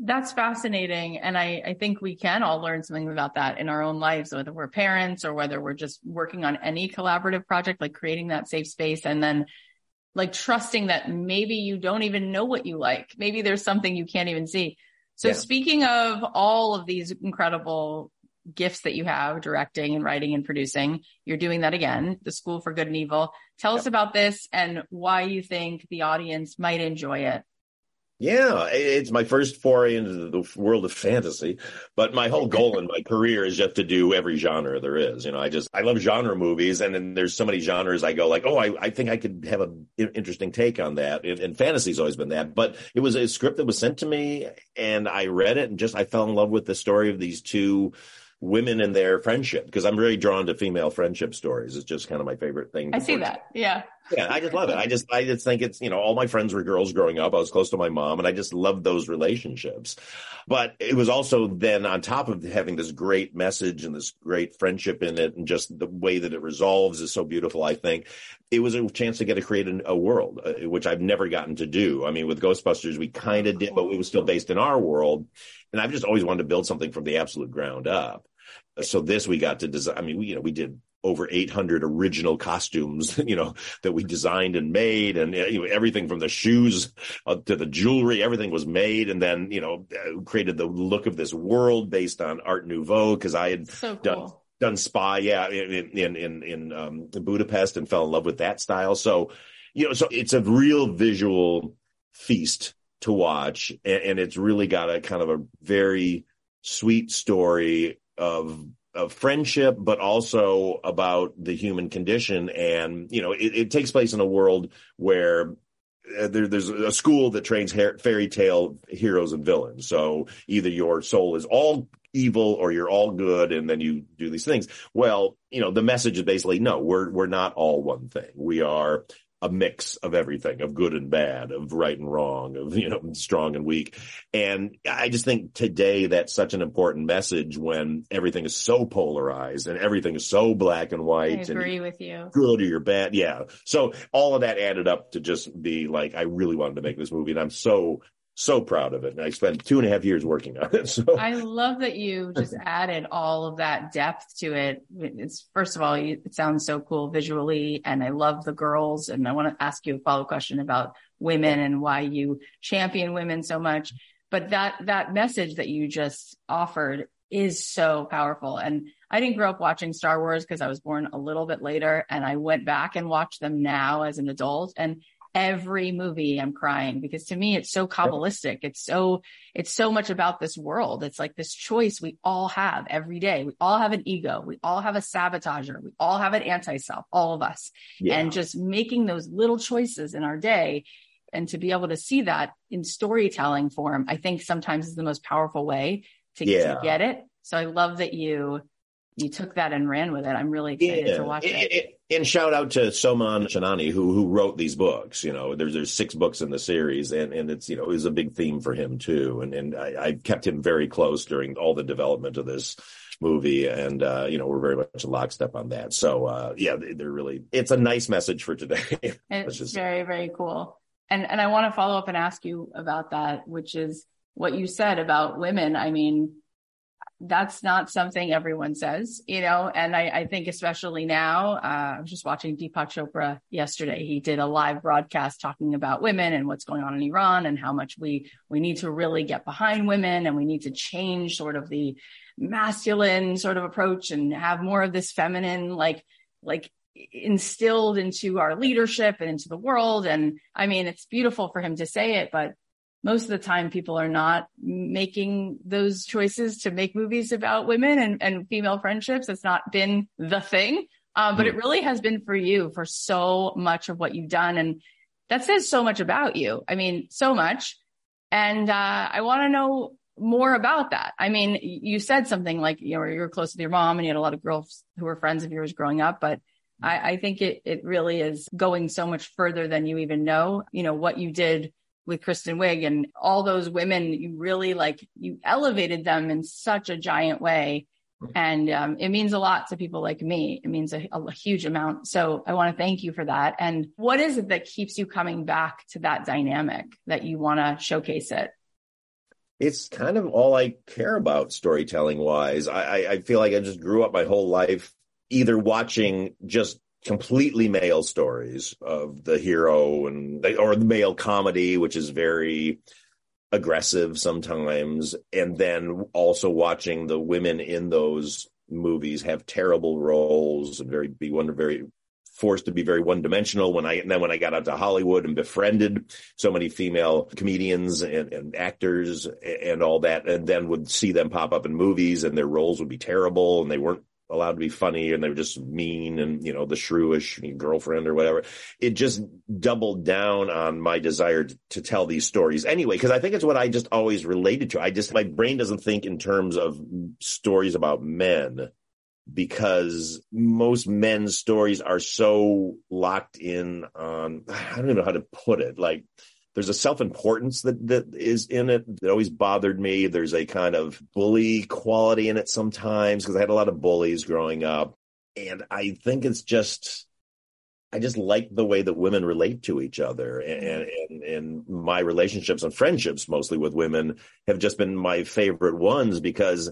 That's fascinating. And I, I think we can all learn something about that in our own lives, whether we're parents or whether we're just working on any collaborative project, like creating that safe space and then like trusting that maybe you don't even know what you like. Maybe there's something you can't even see. So yeah. Speaking of all of these incredible gifts that you have, directing and writing and producing, you're doing that again, The School for Good and Evil. Tell yeah. us about this and why you think the audience might enjoy it. Yeah, it's my first foray into the world of fantasy, but my whole goal in my career is just to do every genre there is. You know, I just, I love genre movies, and then there's so many genres I go like, oh, I, I think I could have an interesting take on that, and, and fantasy's always been that. But it was a script that was sent to me, and I read it, and just, I fell in love with the story of these two women and their friendship, because I'm really drawn to female friendship stories. It's just kind of my favorite thing. I see that. Yeah. Yeah, I just love it. I just, I just think it's, you know, all my friends were girls growing up. I was close to my mom, and I just loved those relationships. But it was also then on top of having this great message and this great friendship in it, and just the way that it resolves is so beautiful. I think it was a chance to get to create an, a world, uh, which I've never gotten to do. I mean, with Ghostbusters, we kind of did, but it was still based in our world. And I've just always wanted to build something from the absolute ground up. So this we got to design. I mean, we, you know, we did over eight hundred original costumes, you know, that we designed and made, and you know, everything from the shoes to the jewelry, everything was made. And then, you know, created the look of this world based on Art Nouveau, because I had so cool. done done Spy, yeah, in in in, in um, Budapest, and fell in love with that style. So, you know, so it's a real visual feast to watch, and, and it's really got a kind of a very sweet story of of friendship, but also about the human condition. And, you know, it, it takes place in a world where there, there's a school that trains her- fairy tale heroes and villains. So either your soul is all evil or you're all good, and then you do these things. Well, you know, the message is basically, no, we're we're not all one thing. We are a mix of everything, of good and bad, of right and wrong, of, you know, strong and weak. And I just think today that's such an important message, when everything is so polarized and everything is so black and white. I agree and with you. Good or you're bad. Yeah. So all of that added up to just be like, I really wanted to make this movie, and I'm so, so proud of it. And I spent two and a half years working on it. So I love that you just added all of that depth to it. It's, first of all, it sounds so cool visually, and I love the girls. And I want to ask you a follow-up question about women and why you champion women so much. But that, that message that you just offered is so powerful. And I didn't grow up watching Star Wars because I was born a little bit later, and I went back and watched them now as an adult, and every movie I'm crying, because to me, it's so Kabbalistic. It's so, it's so much about this world. It's like this choice we all have every day. We all have an ego. We all have a sabotager. We all have an anti-self, all of us. Yeah. And just making those little choices in our day, and to be able to see that in storytelling form, I think sometimes is the most powerful way to, yeah. to get it. So I love that you you took that and ran with it. I'm really excited yeah. to watch it, it. it. And shout out to Soman Chanani, who who wrote these books. You know, there's there's six books in the series, and, and it's, you know, it was a big theme for him too. And and I, I kept him very close during all the development of this movie, and uh, you know, we're very much in lockstep on that. So uh, yeah, they're really, it's a nice message for today. It's just very very cool. And and I want to follow up and ask you about that, which is what you said about women. I mean, that's not something everyone says, you know, and I, I think especially now, uh, I was just watching Deepak Chopra yesterday. He did a live broadcast talking about women and what's going on in Iran and how much we, we need to really get behind women, and we need to change sort of the masculine sort of approach and have more of this feminine, like, like instilled into our leadership and into the world. And I mean, it's beautiful for him to say it, but most of the time people are not making those choices to make movies about women and, and female friendships. It's not been the thing, uh, but it really has been for you, for so much of what you've done. And that says so much about you. I mean, so much. And uh, I want to know more about that. I mean, you said something like, you know, you were close with your mom and you had a lot of girls who were friends of yours growing up, but I, I think it, it really is going so much further than you even know. You know, what you did with Kristen Wiig and all those women, you really like, you elevated them in such a giant way. And um, it means a lot to people like me. It means a, a huge amount. So I want to thank you for that. And what is it that keeps you coming back to that dynamic that you want to showcase it? It's kind of all I care about storytelling wise. I, I feel like I just grew up my whole life either watching just completely male stories of the hero and they, or the male comedy, which is very aggressive sometimes. And then also watching the women in those movies have terrible roles and very be one very forced to be very one dimensional. When I and then when I got out to Hollywood and befriended so many female comedians and, and actors and all that, and then would see them pop up in movies and their roles would be terrible and they weren't allowed to be funny, and they were just mean, and, you know, the shrewish girlfriend or whatever. It just doubled down on my desire to, to tell these stories anyway, because I think it's what I just always related to. I just, my brain doesn't think in terms of stories about men, because most men's stories are so locked in on, I don't even know how to put it. Like, there's a self-importance that, that is in it that always bothered me. There's a kind of bully quality in it sometimes, because I had a lot of bullies growing up. And I think it's just, I just like the way that women relate to each other. And, and, and my relationships and friendships mostly with women have just been my favorite ones, because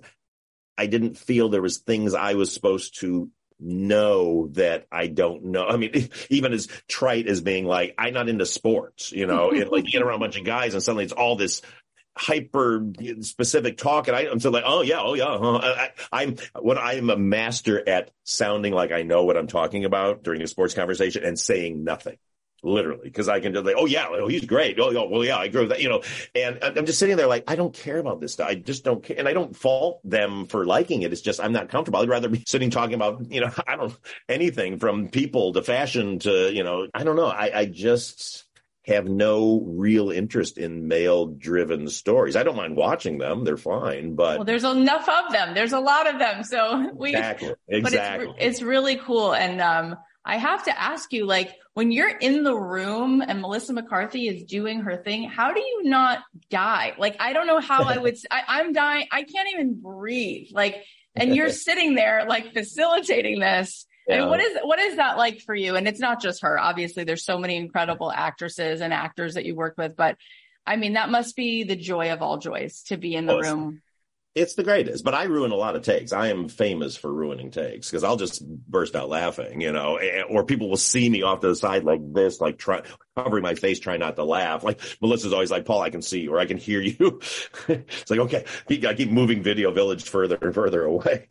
I didn't feel there was things I was supposed to know that I don't know. I mean, even as trite as being like, I'm not into sports, you know, and like you get around a bunch of guys and suddenly it's all this hyper specific talk. And I, I'm still like, oh yeah, oh yeah. Huh. I, I, I'm what I'm a master at sounding like I know what I'm talking about during a sports conversation and saying nothing. Literally, because I can just like, oh yeah, oh he's great. Oh, oh well, yeah, I agree with that, you know. And I'm just sitting there like, I don't care about this stuff. I just don't care, and I don't fault them for liking it. It's just I'm not comfortable. I'd rather be sitting talking about, you know, I don't anything from people to fashion to, you know, I don't know. I, I just have no real interest in male-driven stories. I don't mind watching them; they're fine. But well, there's enough of them. There's a lot of them, so we exactly. exactly. But it's, it's really cool, and um. I have to ask you, like, when you're in the room and Melissa McCarthy is doing her thing, how do you not die? Like, I don't know how I would, I, I'm dying. I can't even breathe. Like, and you're sitting there like facilitating this. Yeah. And what is, what is that like for you? And it's not just her. Obviously, there's so many incredible actresses and actors that you work with, but I mean, that must be the joy of all joys to be in the awesome. room. It's the greatest, but I ruin a lot of takes. I am famous for ruining takes because I'll just burst out laughing, you know, or people will see me off to the side like this, like try, covering my face, trying not to laugh. Like Melissa's always like, Paul, I can see you or I can hear you. It's like, okay, I keep moving Video Village further and further away.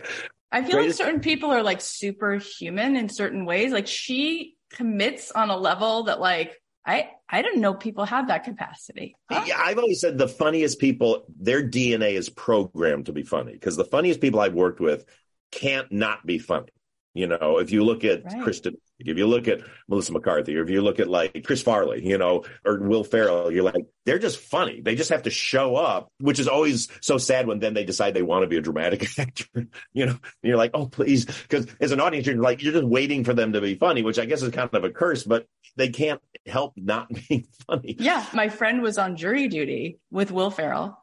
I feel greatest. like certain people are like superhuman in certain ways. Like she commits on a level that like, I, I didn't know people have that capacity. Huh? Yeah, I've always said the funniest people, their D N A is programmed to be funny, because the funniest people I've worked with can't not be funny. You know, if you look at right. Kristen, if you look at Melissa McCarthy, or if you look at like Chris Farley, you know, or Will Ferrell, you're like, they're just funny. They just have to show up, which is always so sad when then they decide they want to be a dramatic actor. You know, and you're like, oh, please. Because as an audience, you're like, you're just waiting for them to be funny, which I guess is kind of a curse, but they can't help not being funny. Yeah. My friend was on jury duty with Will Ferrell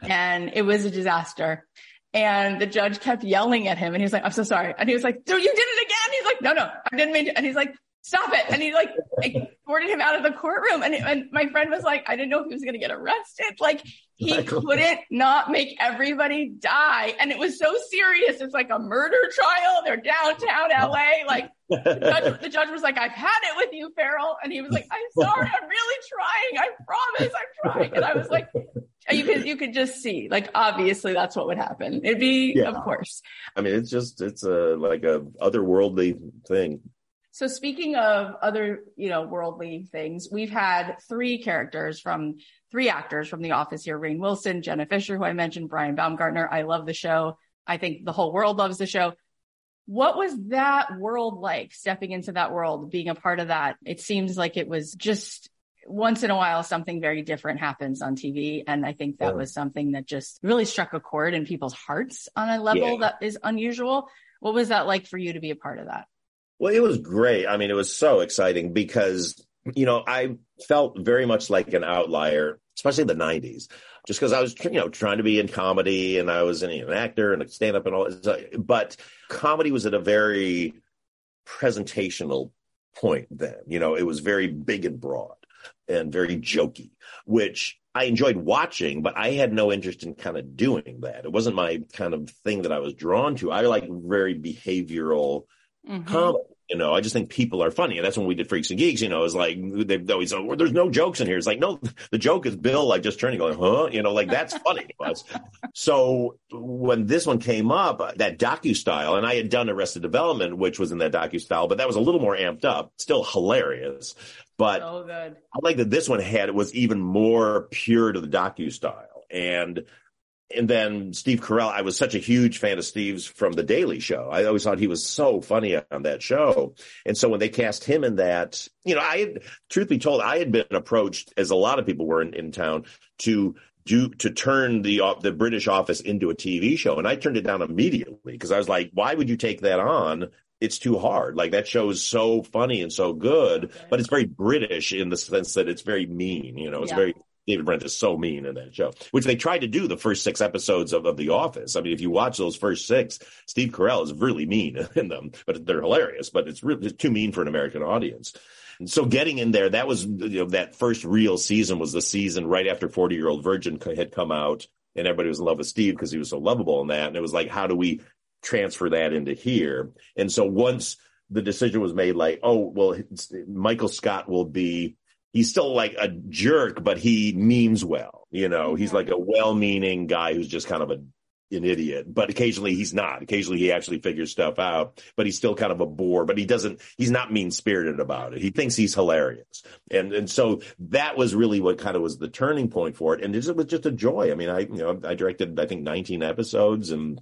and it was a disaster. And the judge kept yelling at him and he was like, I'm so sorry. And he was like, so you did it again? He's like, no, no, I didn't mean to. And he's like, stop it. And he like escorted him out of the courtroom. And, and my friend was like, I didn't know if he was going to get arrested. Like he couldn't not make everybody die. And it was so serious. It's like a murder trial. They're downtown L A. Like the judge, the judge was like, I've had it with you, Ferrell. And he was like, I'm sorry. I'm really trying. I promise I'm trying. And I was like, You could you could just see, like, obviously that's what would happen. It'd be, yeah. Of course. I mean, it's just, it's a, like a otherworldly thing. So speaking of other, you know, worldly things, we've had three characters from, three actors from The Office here, Rainn Wilson, Jenna Fisher, who I mentioned, Brian Baumgartner. I love the show. I think the whole world loves the show. What was that world like, stepping into that world, being a part of that? It seems like it was just... once in a while, something very different happens on T V. And I think that yeah. was something that just really struck a chord in people's hearts on a level yeah. that is unusual. What was that like for you to be a part of that? Well, it was great. I mean, it was so exciting because, you know, I felt very much like an outlier, especially in the nineties, just because I was, you know, trying to be in comedy and I was an, an actor and a stand-up and all. But comedy was at a very presentational point then. You know, it was very big and broad. And very jokey, which I enjoyed watching, but I had no interest in kind of doing that. It wasn't my kind of thing that I was drawn to. I like very behavioral mm-hmm. comedy. You know, I just think people are funny. And that's when we did Freaks and Geeks, you know, it's like, they've always said, well, there's no jokes in here. It's like, no, the joke is Bill, like just turning going, huh? You know, like that's funny to us. So when this one came up, that docu-style, and I had done Arrested Development, which was in that docu-style, but that was a little more amped up, still hilarious. But so good. I like that this one had, it was even more pure to the docu-style. And And then Steve Carell, I was such a huge fan of Steve's from The Daily Show. I always thought he was so funny on that show. And so when they cast him in that, you know, I had, truth be told, I had been approached, as a lot of people were in, in town, to do to turn the the British Office into a T V show. And I turned it down immediately because I was like, why would you take that on? It's too hard. Like that show is so funny and so good, okay. but it's very British in the sense that it's very mean, you know, it's yeah. very... David Brent is so mean in that show, which they tried to do the first six episodes of, of The Office. I mean, if you watch those first six, Steve Carell is really mean in them, but they're hilarious, but it's really too mean for an American audience. And so getting in there, that was, you know, that first real season was the season right after forty-year-old Virgin had come out and everybody was in love with Steve because he was so lovable in that. And it was like, how do we transfer that into here? And so once the decision was made, like, oh, well, Michael Scott will be, he's still like a jerk, but he means well, you know, he's like a well-meaning guy who's just kind of a, an idiot, but occasionally he's not. Occasionally he actually figures stuff out, but he's still kind of a bore, but he doesn't, he's not mean-spirited about it. He thinks he's hilarious. And and so that was really what kind of was the turning point for it. And it was just a joy. I mean, I, you know, I directed, I think nineteen episodes and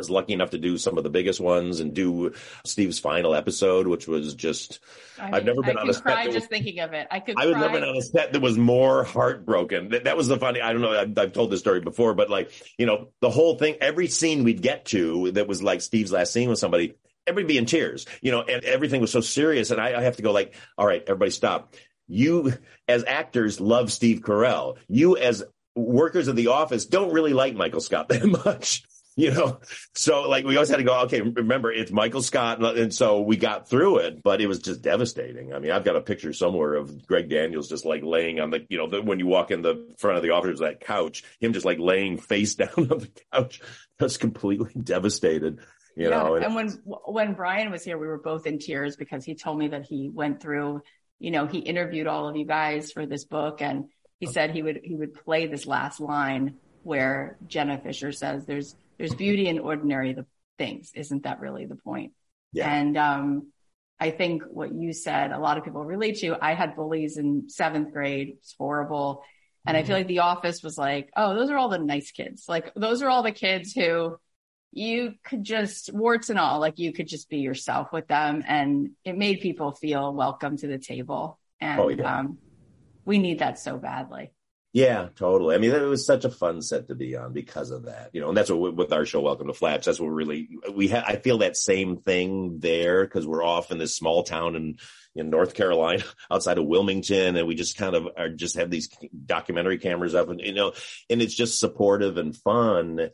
was lucky enough to do some of the biggest ones and do Steve's final episode, which was just, I mean, I've never been I on a set. I could cry just was, thinking of it. I could I was never on a set that was more heartbroken. That, that was the funny, I don't know, I've, I've told this story before, but like, you know, the whole thing, every scene we'd get to that was like Steve's last scene with somebody, everybody be in tears, you know, and everything was so serious. And I, I have to go like, all right, everybody stop. You as actors love Steve Carell. You as workers of The Office don't really like Michael Scott that much. You know, so like we always had to go, okay, remember, it's Michael Scott. And so we got through it, but it was just devastating. I mean, I've got a picture somewhere of Greg Daniels just like laying on the, you know, the, when you walk in the front of the office, that couch, him just like laying face down on the couch. That's completely devastated, you yeah. know. And, and when, when Brian was here, we were both in tears because he told me that he went through, you know, he interviewed all of you guys for this book. And he said he would, he would play this last line where Jenna Fisher says, there's, There's beauty in ordinary the things. Isn't that really the point? Yeah. And um, I think what you said, a lot of people relate to. I had bullies in seventh grade. It's horrible. And mm-hmm. I feel like The Office was like, oh, those are all the nice kids. Like those are all the kids who, you could just, warts and all, like you could just be yourself with them. And it made people feel welcome to the table. And oh, yeah. um, we need that so badly. Yeah, totally. I mean, it was such a fun set to be on because of that, you know, and that's what we, with our show, Welcome to Flatch, that's what really we ha- I feel that same thing there because we're off in this small town in, in North Carolina outside of Wilmington. And we just kind of are just have these documentary cameras up and, you know, and it's just supportive and fun.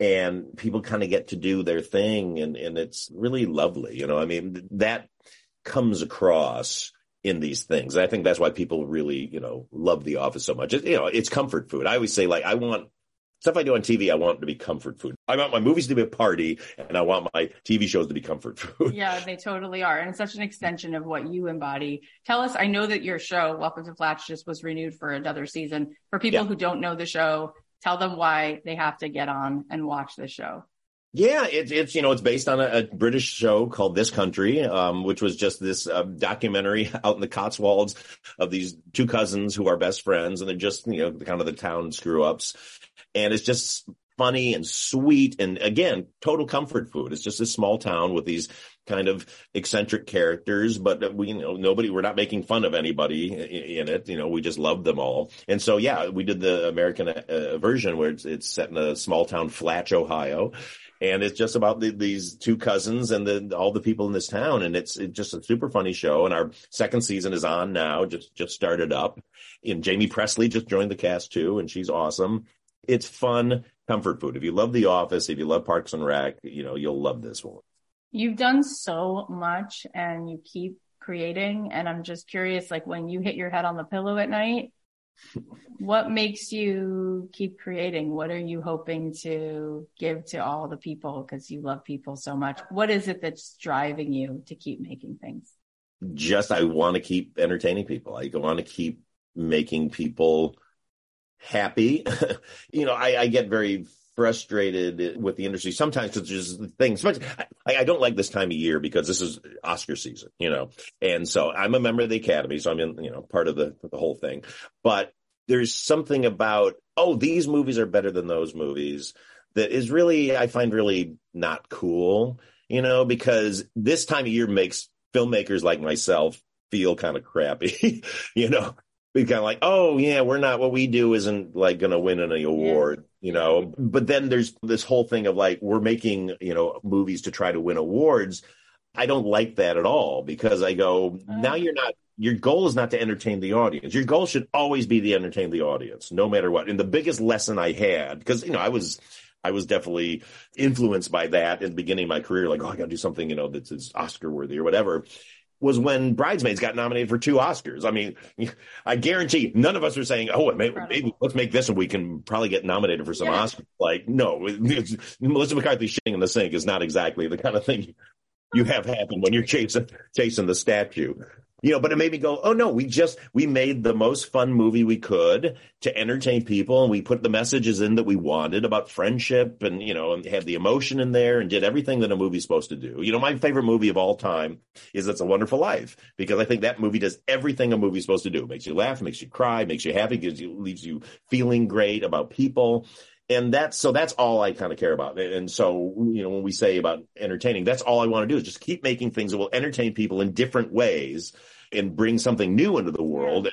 And people kind of get to do their thing. And, and it's really lovely. You know, I mean, that comes across in these things. And I think that's why people really, you know, love The Office so much. It, you know, it's comfort food. I always say, like, I want stuff I do on T V. I want it to be comfort food. I want my movies to be a party and I want my T V shows to be comfort food. Yeah, they totally are. And it's such an extension of what you embody. Tell us, I know that your show, Welcome to Flatch, just was renewed for another season. For people yeah. who don't know the show, tell them why they have to get on and watch the show. Yeah, it's, it's you know, it's based on a, a British show called This Country, um, which was just this uh, documentary out in the Cotswolds of these two cousins who are best friends. And they're just, you know, kind of the town screw ups. And it's just funny and sweet. And again, total comfort food. It's just a small town with these kind of eccentric characters. But we, you know, nobody, we're not making fun of anybody in, in it. You know, we just love them all. And so, yeah, we did the American uh, version where it's, it's set in a small town, Flatch, Ohio. And it's just about the, these two cousins and the, all the people in this town. And it's, it's just a super funny show. And our second season is on now, just just started up. And Jamie Presley just joined the cast, too, and she's awesome. It's fun, comfort food. If you love The Office, if you love Parks and Rec, you know, you'll love this one. You've done so much and you keep creating. And I'm just curious, like when you hit your head on the pillow at night, what makes you keep creating? What are you hoping to give to all the people? Because you love people so much. What is it that's driving you to keep making things? Just, I want to keep entertaining people. I want to keep making people happy. You know, I, I get very frustrated with the industry sometimes because there's things. I, I don't like this time of year because this is Oscar season, you know, and so I'm a member of the Academy, so I'm in, you know, part of the the whole thing. But there's something about, oh, these movies are better than those movies that is really, I find really not cool, you know, because this time of year makes filmmakers like myself feel kind of crappy, you know. We kind of like, oh, yeah, we're not, what we do isn't like going to win any award, yeah. you know, but then there's this whole thing of like, we're making, you know, movies to try to win awards. I don't like that at all because I go, uh, now you're not, your goal is not to entertain the audience. Your goal should always be to entertain the audience, no matter what. And the biggest lesson I had, because, you know, I was, I was definitely influenced by that at the beginning of my career, like, oh, I got to do something, you know, that's Oscar worthy or whatever. Was when Bridesmaids got nominated for two Oscars. I mean, I guarantee none of us were saying, oh, maybe, maybe let's make this and we can probably get nominated for some yeah. Oscars. Like, no, Melissa McCarthy shitting in the sink is not exactly the kind of thing you have happen when you're chasing chasing the statue. You know, but it made me go, oh, no, we just, we made the most fun movie we could to entertain people. And we put the messages in that we wanted about friendship and, you know, and had the emotion in there and did everything that a movie's supposed to do. You know, my favorite movie of all time is It's a Wonderful Life, because I think that movie does everything a movie's supposed to do. It makes you laugh, makes you cry, makes you happy, gives you, leaves you feeling great about people. And that's, so that's all I kind of care about. And so, you know, when we say about entertaining, that's all I want to do is just keep making things that will entertain people in different ways and bring something new into the world.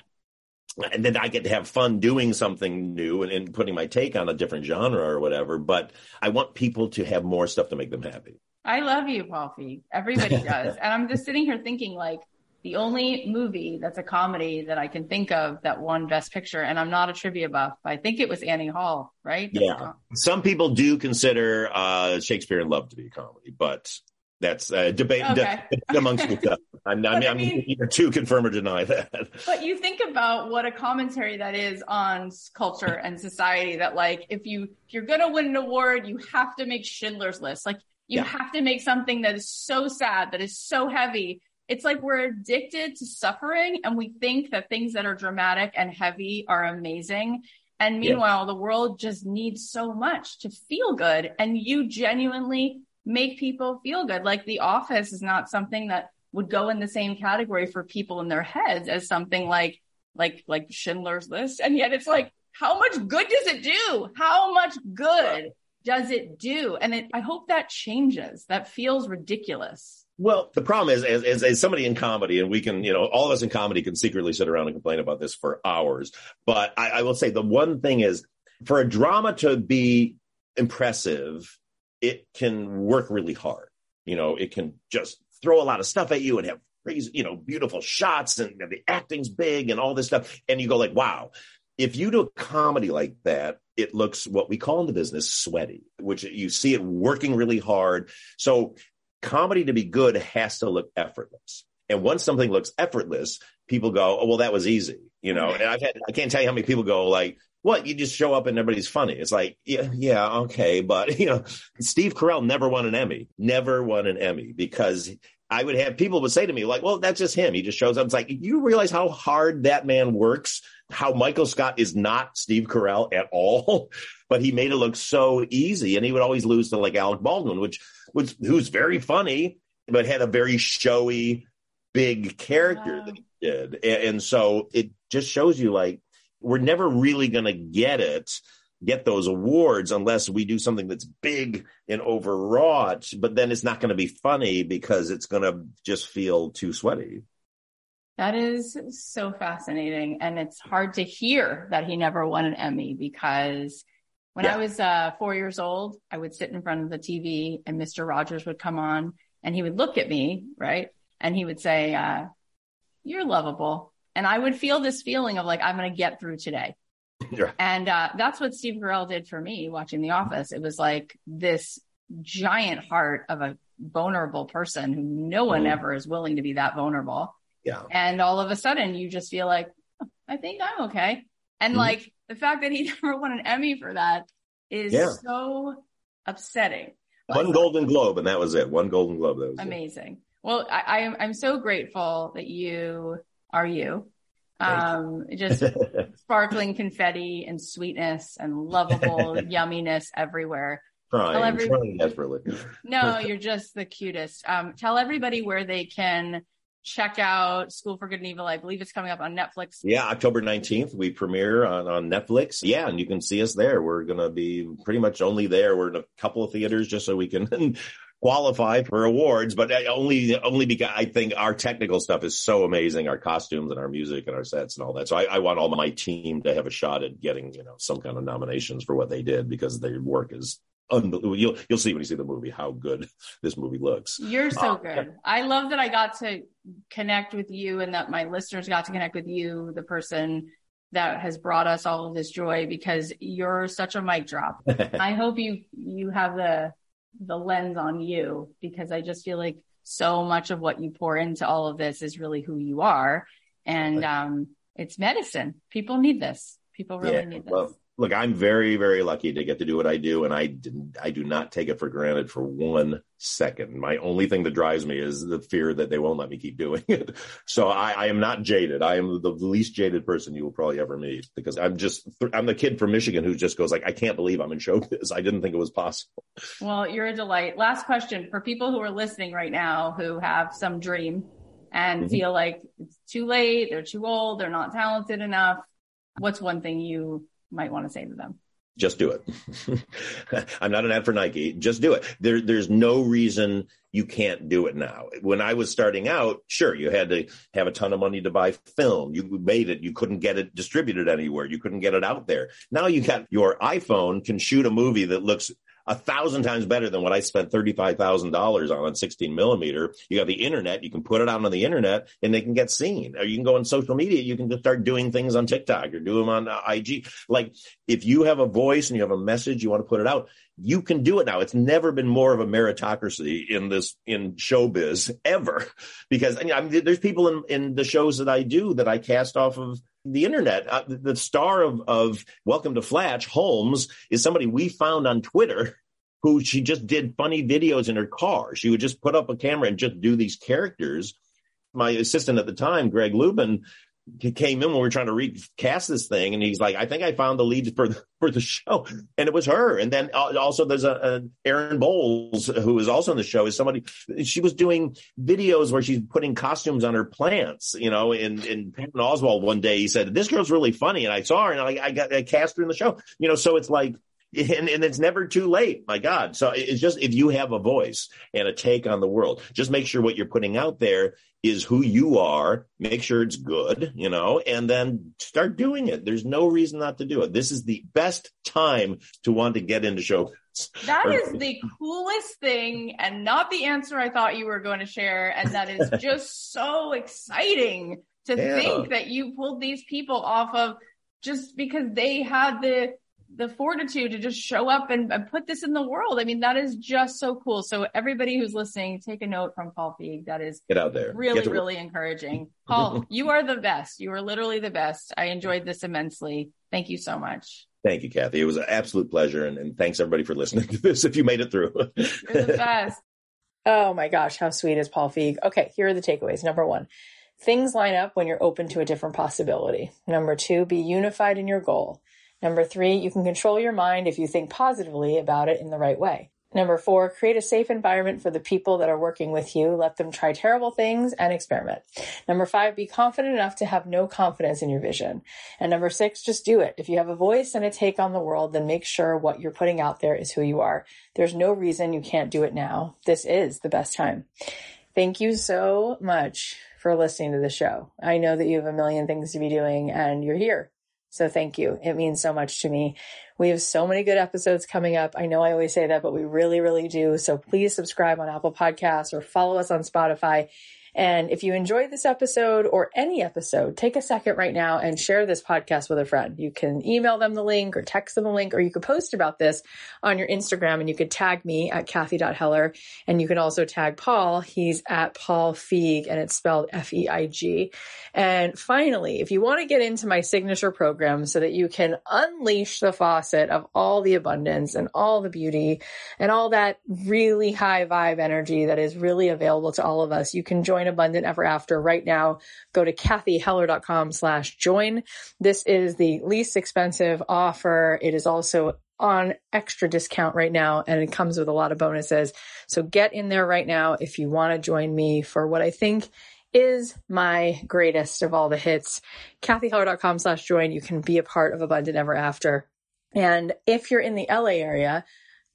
And then I get to have fun doing something new and, and putting my take on a different genre or whatever. But I want people to have more stuff to make them happy. I love you, Paul Feig. Everybody does. And I'm just sitting here thinking, like, the only movie that's a comedy that I can think of that won Best Picture, and I'm not a trivia buff, but I think it was Annie Hall, right? That's yeah. Some people do consider uh, Shakespeare in Love to be a comedy, but that's a debate okay. de- amongst yourself. I'm, I'm, I mean, either to confirm or deny that. But you think about what a commentary that is on culture and society, that like, if, you, if you're going to win an award, you have to make Schindler's List. Like you yeah. have to make something that is so sad, that is so heavy. It's like we're addicted to suffering and we think that things that are dramatic and heavy are amazing. And meanwhile, yeah. the world just needs so much to feel good. And you genuinely make people feel good. Like The Office is not something that would go in the same category for people in their heads as something like, like, like Schindler's List. And yet it's like, how much good does it do? How much good does it do? And it, I hope that changes. That feels ridiculous. Well, the problem is, as, as, as somebody in comedy, and we can, you know, all of us in comedy can secretly sit around and complain about this for hours. But I, I will say the one thing is, for a drama to be impressive, it can work really hard. You know, it can just throw a lot of stuff at you and have crazy, you know, beautiful shots, and the acting's big and all this stuff. And you go like, wow. If you do a comedy like that, it looks what we call in the business sweaty, which you see it working really hard. So comedy to be good has to look effortless. And once something looks effortless, people go, oh, well, that was easy. You know, and I've had, I can't tell you how many people go like, what? You just show up and everybody's funny. It's like, yeah, yeah, okay. But, you know, Steve Carell never won an Emmy, never won an Emmy because I would have people would say to me like, well, that's just him. He just shows up. It's like, you realize how hard that man works, how Michael Scott is not Steve Carell at all, but he made it look so easy. And he would always lose to like Alec Baldwin, which was, who's very funny, but had a very showy, big character wow. that he did. And, and so it just shows you like, we're never really going to get it, get those awards unless we do something that's big and overwrought, but then it's not going to be funny because it's going to just feel too sweaty. That is so fascinating. And it's hard to hear that he never won an Emmy because when yeah. I was uh, four years old, I would sit in front of the T V and Mister Rogers would come on and he would look at me, right? And he would say, uh, you're lovable. And I would feel this feeling of like, I'm going to get through today. Yeah. And uh, that's what Steve Carell did for me watching The Office. It was like this giant heart of a vulnerable person who no one ever is willing to be that vulnerable. Yeah. And all of a sudden you just feel like, oh, I think I'm okay. And mm-hmm. like the fact that he never won an Emmy for that is yeah. so upsetting. One like, Golden Globe and that was it. One Golden Globe. That was amazing. It. Well, I, I'm, I'm so grateful that you... are you um just sparkling confetti and sweetness and lovable yumminess everywhere. Trying, every- trying desperately. No, you're just the cutest. Um tell everybody where they can check out School for Good and Evil. I believe it's coming up on Netflix. Yeah, October nineteenth we premiere on, on Netflix. Yeah, and you can see us there. We're gonna be pretty much only there. We're in a couple of theaters just so we can qualify for awards, but only only because I think our technical stuff is so amazing, our costumes and our music and our sets and all that. So I, I want all my team to have a shot at getting, you know, some kind of nominations for what they did because their work is unbelievable. You'll, you'll see when you see the movie how good this movie looks. You're so uh, good. I love that I got to connect with you and that my listeners got to connect with you, the person that has brought us all of this joy, because you're such a mic drop. I hope you you have the... the lens on you, because I just feel like so much of what you pour into all of this is really who you are. And um, it's medicine. People need this. People really yeah, need this. Well, look, I'm very, very lucky to get to do what I do. And I didn't, I do not take it for granted for one second. My only thing that drives me is the fear that they won't let me keep doing it. So I, I am not jaded. I am the least jaded person you will probably ever meet, because I'm just, I'm the kid from Michigan who just goes like, I can't believe I'm in showbiz. I didn't think it was possible. Well, you're a delight. Last question for people who are listening right now, who have some dream and mm-hmm. feel like it's too late, they're too old, they're not talented enough. What's one thing you might want to say to them? Just do it. I'm not an ad for Nike. Just do it. There, there's no reason you can't do it now. When I was starting out, sure, you had to have a ton of money to buy film. You made it. You couldn't get it distributed anywhere. You couldn't get it out there. Now you got your iPhone can shoot a movie that looks a thousand times better than what I spent thirty-five thousand dollars on on sixteen millimeter. You got the internet. You can put it out on the internet and they can get seen. Or you can go on social media. You can just start doing things on TikTok or do them on I G. Like if you have a voice and you have a message, you want to put it out, you can do it now. It's never been more of a meritocracy in this, in showbiz ever, because I mean, there's people in, in the shows that I do that I cast off of the internet. Uh, the star of, of Welcome to Flatch, Holmes, is somebody we found on Twitter who she just did funny videos in her car. She would just put up a camera and just do these characters. My assistant at the time, Greg Lubin, he came in when we were trying to recast this thing, and he's like, I think I found the lead for the, for the show. And it was her. And then also there's a, a Erin Bowles, who is also in the show, is somebody, she was doing videos where she's putting costumes on her plants, you know, and, and Patton Oswalt one day, he said, this girl's really funny. And I saw her and I, I got, I cast her in the show, you know, so it's like, And, and it's never too late, my God. So it's just, if you have a voice and a take on the world, just make sure what you're putting out there is who you are. Make sure it's good, you know, and then start doing it. There's no reason not to do it. This is the best time to want to get into show. That is the coolest thing, and not the answer I thought you were going to share. And that is just so exciting to yeah. think that you pulled these people off of just because they had the the fortitude to just show up and, and put this in the world. I mean, that is just so cool. So everybody who's listening, take a note from Paul Feig. That is Get out there. really, really encouraging. Paul, you are the best. You are literally the best. I enjoyed this immensely. Thank you so much. Thank you, Kathy. It was an absolute pleasure. And, and thanks everybody for listening to this. If you made it through. You're the best. Oh my gosh. How sweet is Paul Feig? Okay. Here are the takeaways. Number one, things line up when you're open to a different possibility. Number two, be unified in your goal. Number three, you can control your mind if you think positively about it in the right way. Number four, create a safe environment for the people that are working with you. Let them try terrible things and experiment. Number five, be confident enough to have no confidence in your vision. And number six, just do it. If you have a voice and a take on the world, then make sure what you're putting out there is who you are. There's no reason you can't do it now. This is the best time. Thank you so much for listening to the show. I know that you have a million things to be doing and you're here. So thank you. It means so much to me. We have so many good episodes coming up. I know I always say that, but we really, really do. So please subscribe on Apple Podcasts or follow us on Spotify. And if you enjoyed this episode or any episode, take a second right now and share this podcast with a friend. You can email them the link or text them the link, or you could post about this on your Instagram and you could tag me at kathy dot heller. And you can also tag Paul. He's at Paul Feig, and it's spelled F E I G. And finally, if you want to get into my signature program so that you can unleash the faucet of all the abundance and all the beauty and all that really high vibe energy that is really available to all of us, you can join Abundant Ever After right now. Go to kathy heller dot com slash join. This is the least expensive offer. It is also on extra discount right now, and it comes with a lot of bonuses. So get in there right now if you want to join me for what I think is my greatest of all the hits. kathy heller dot com slash join. You can be a part of Abundant Ever After. And if you're in the L A area,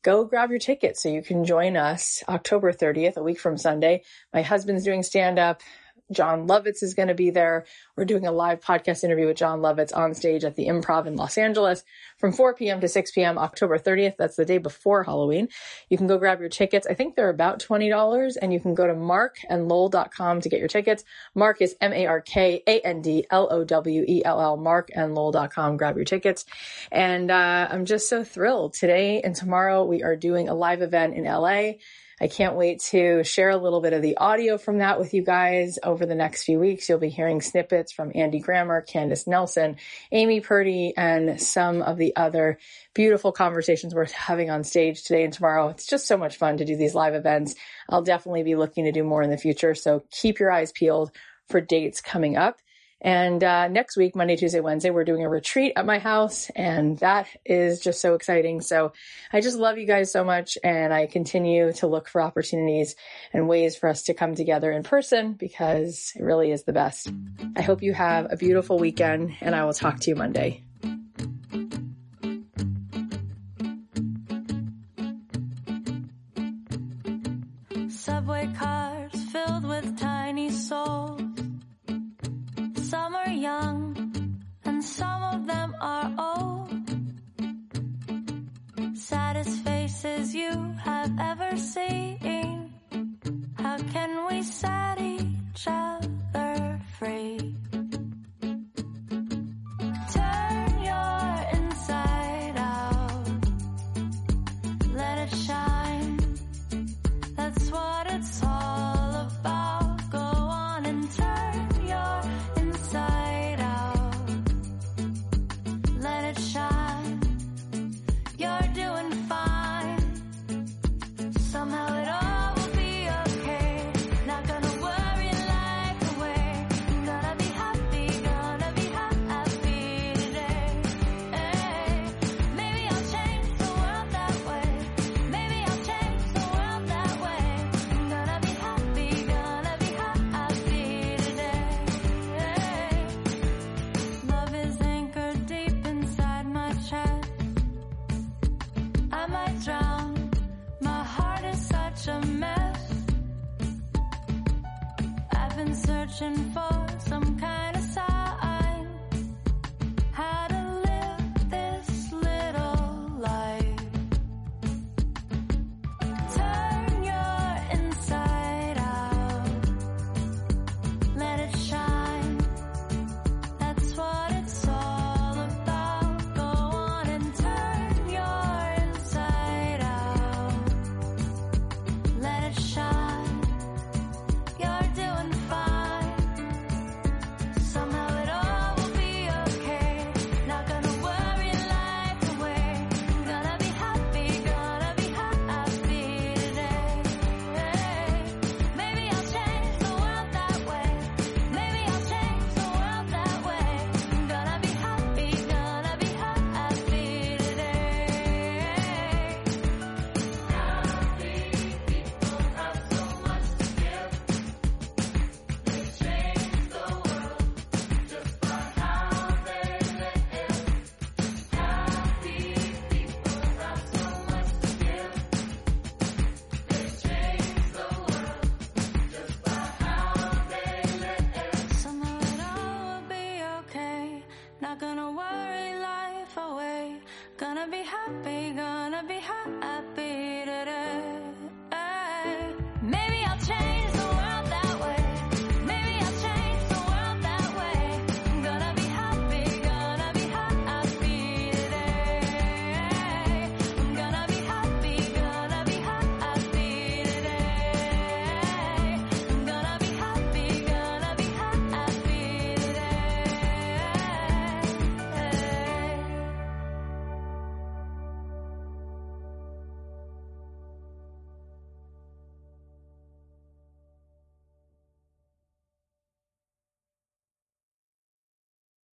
go grab your ticket so you can join us October thirtieth, a week from Sunday. My husband's doing stand-up. John Lovitz is going to be there. We're doing a live podcast interview with John Lovitz on stage at the Improv in Los Angeles from four p.m. to six p.m. October thirtieth. That's the day before Halloween. You can go grab your tickets. I think they're about twenty dollars, and you can go to mark and lowell dot com to get your tickets. Mark is M A R K A N D L O W E L L, mark and lowell dot com. Grab your tickets. And uh, I'm just so thrilled. Today and tomorrow, we are doing a live event in L A. I can't wait to share a little bit of the audio from that with you guys over the next few weeks. You'll be hearing snippets from Andy Grammer, Candace Nelson, Amy Purdy, and some of the other beautiful conversations we're having on stage today and tomorrow. It's just so much fun to do these live events. I'll definitely be looking to do more in the future, so keep your eyes peeled for dates coming up. And uh, next week, Monday, Tuesday, Wednesday, we're doing a retreat at my house, and that is just so exciting. So I just love you guys so much, and I continue to look for opportunities and ways for us to come together in person because it really is the best. I hope you have a beautiful weekend, and I will talk to you Monday. Subway cars filled with tiny souls. Some are young, and some of them are old. Saddest faces you have ever seen. How can we set each other free? Turn your inside out. Let it shine. That's what it's all about. Gonna be such a mess. I've been searching for some kind of sign, how to live this little life. Turn your inside out, let it shine. That's what it's all about. Go on and turn your inside out, let it shine. Gonna be happy, gonna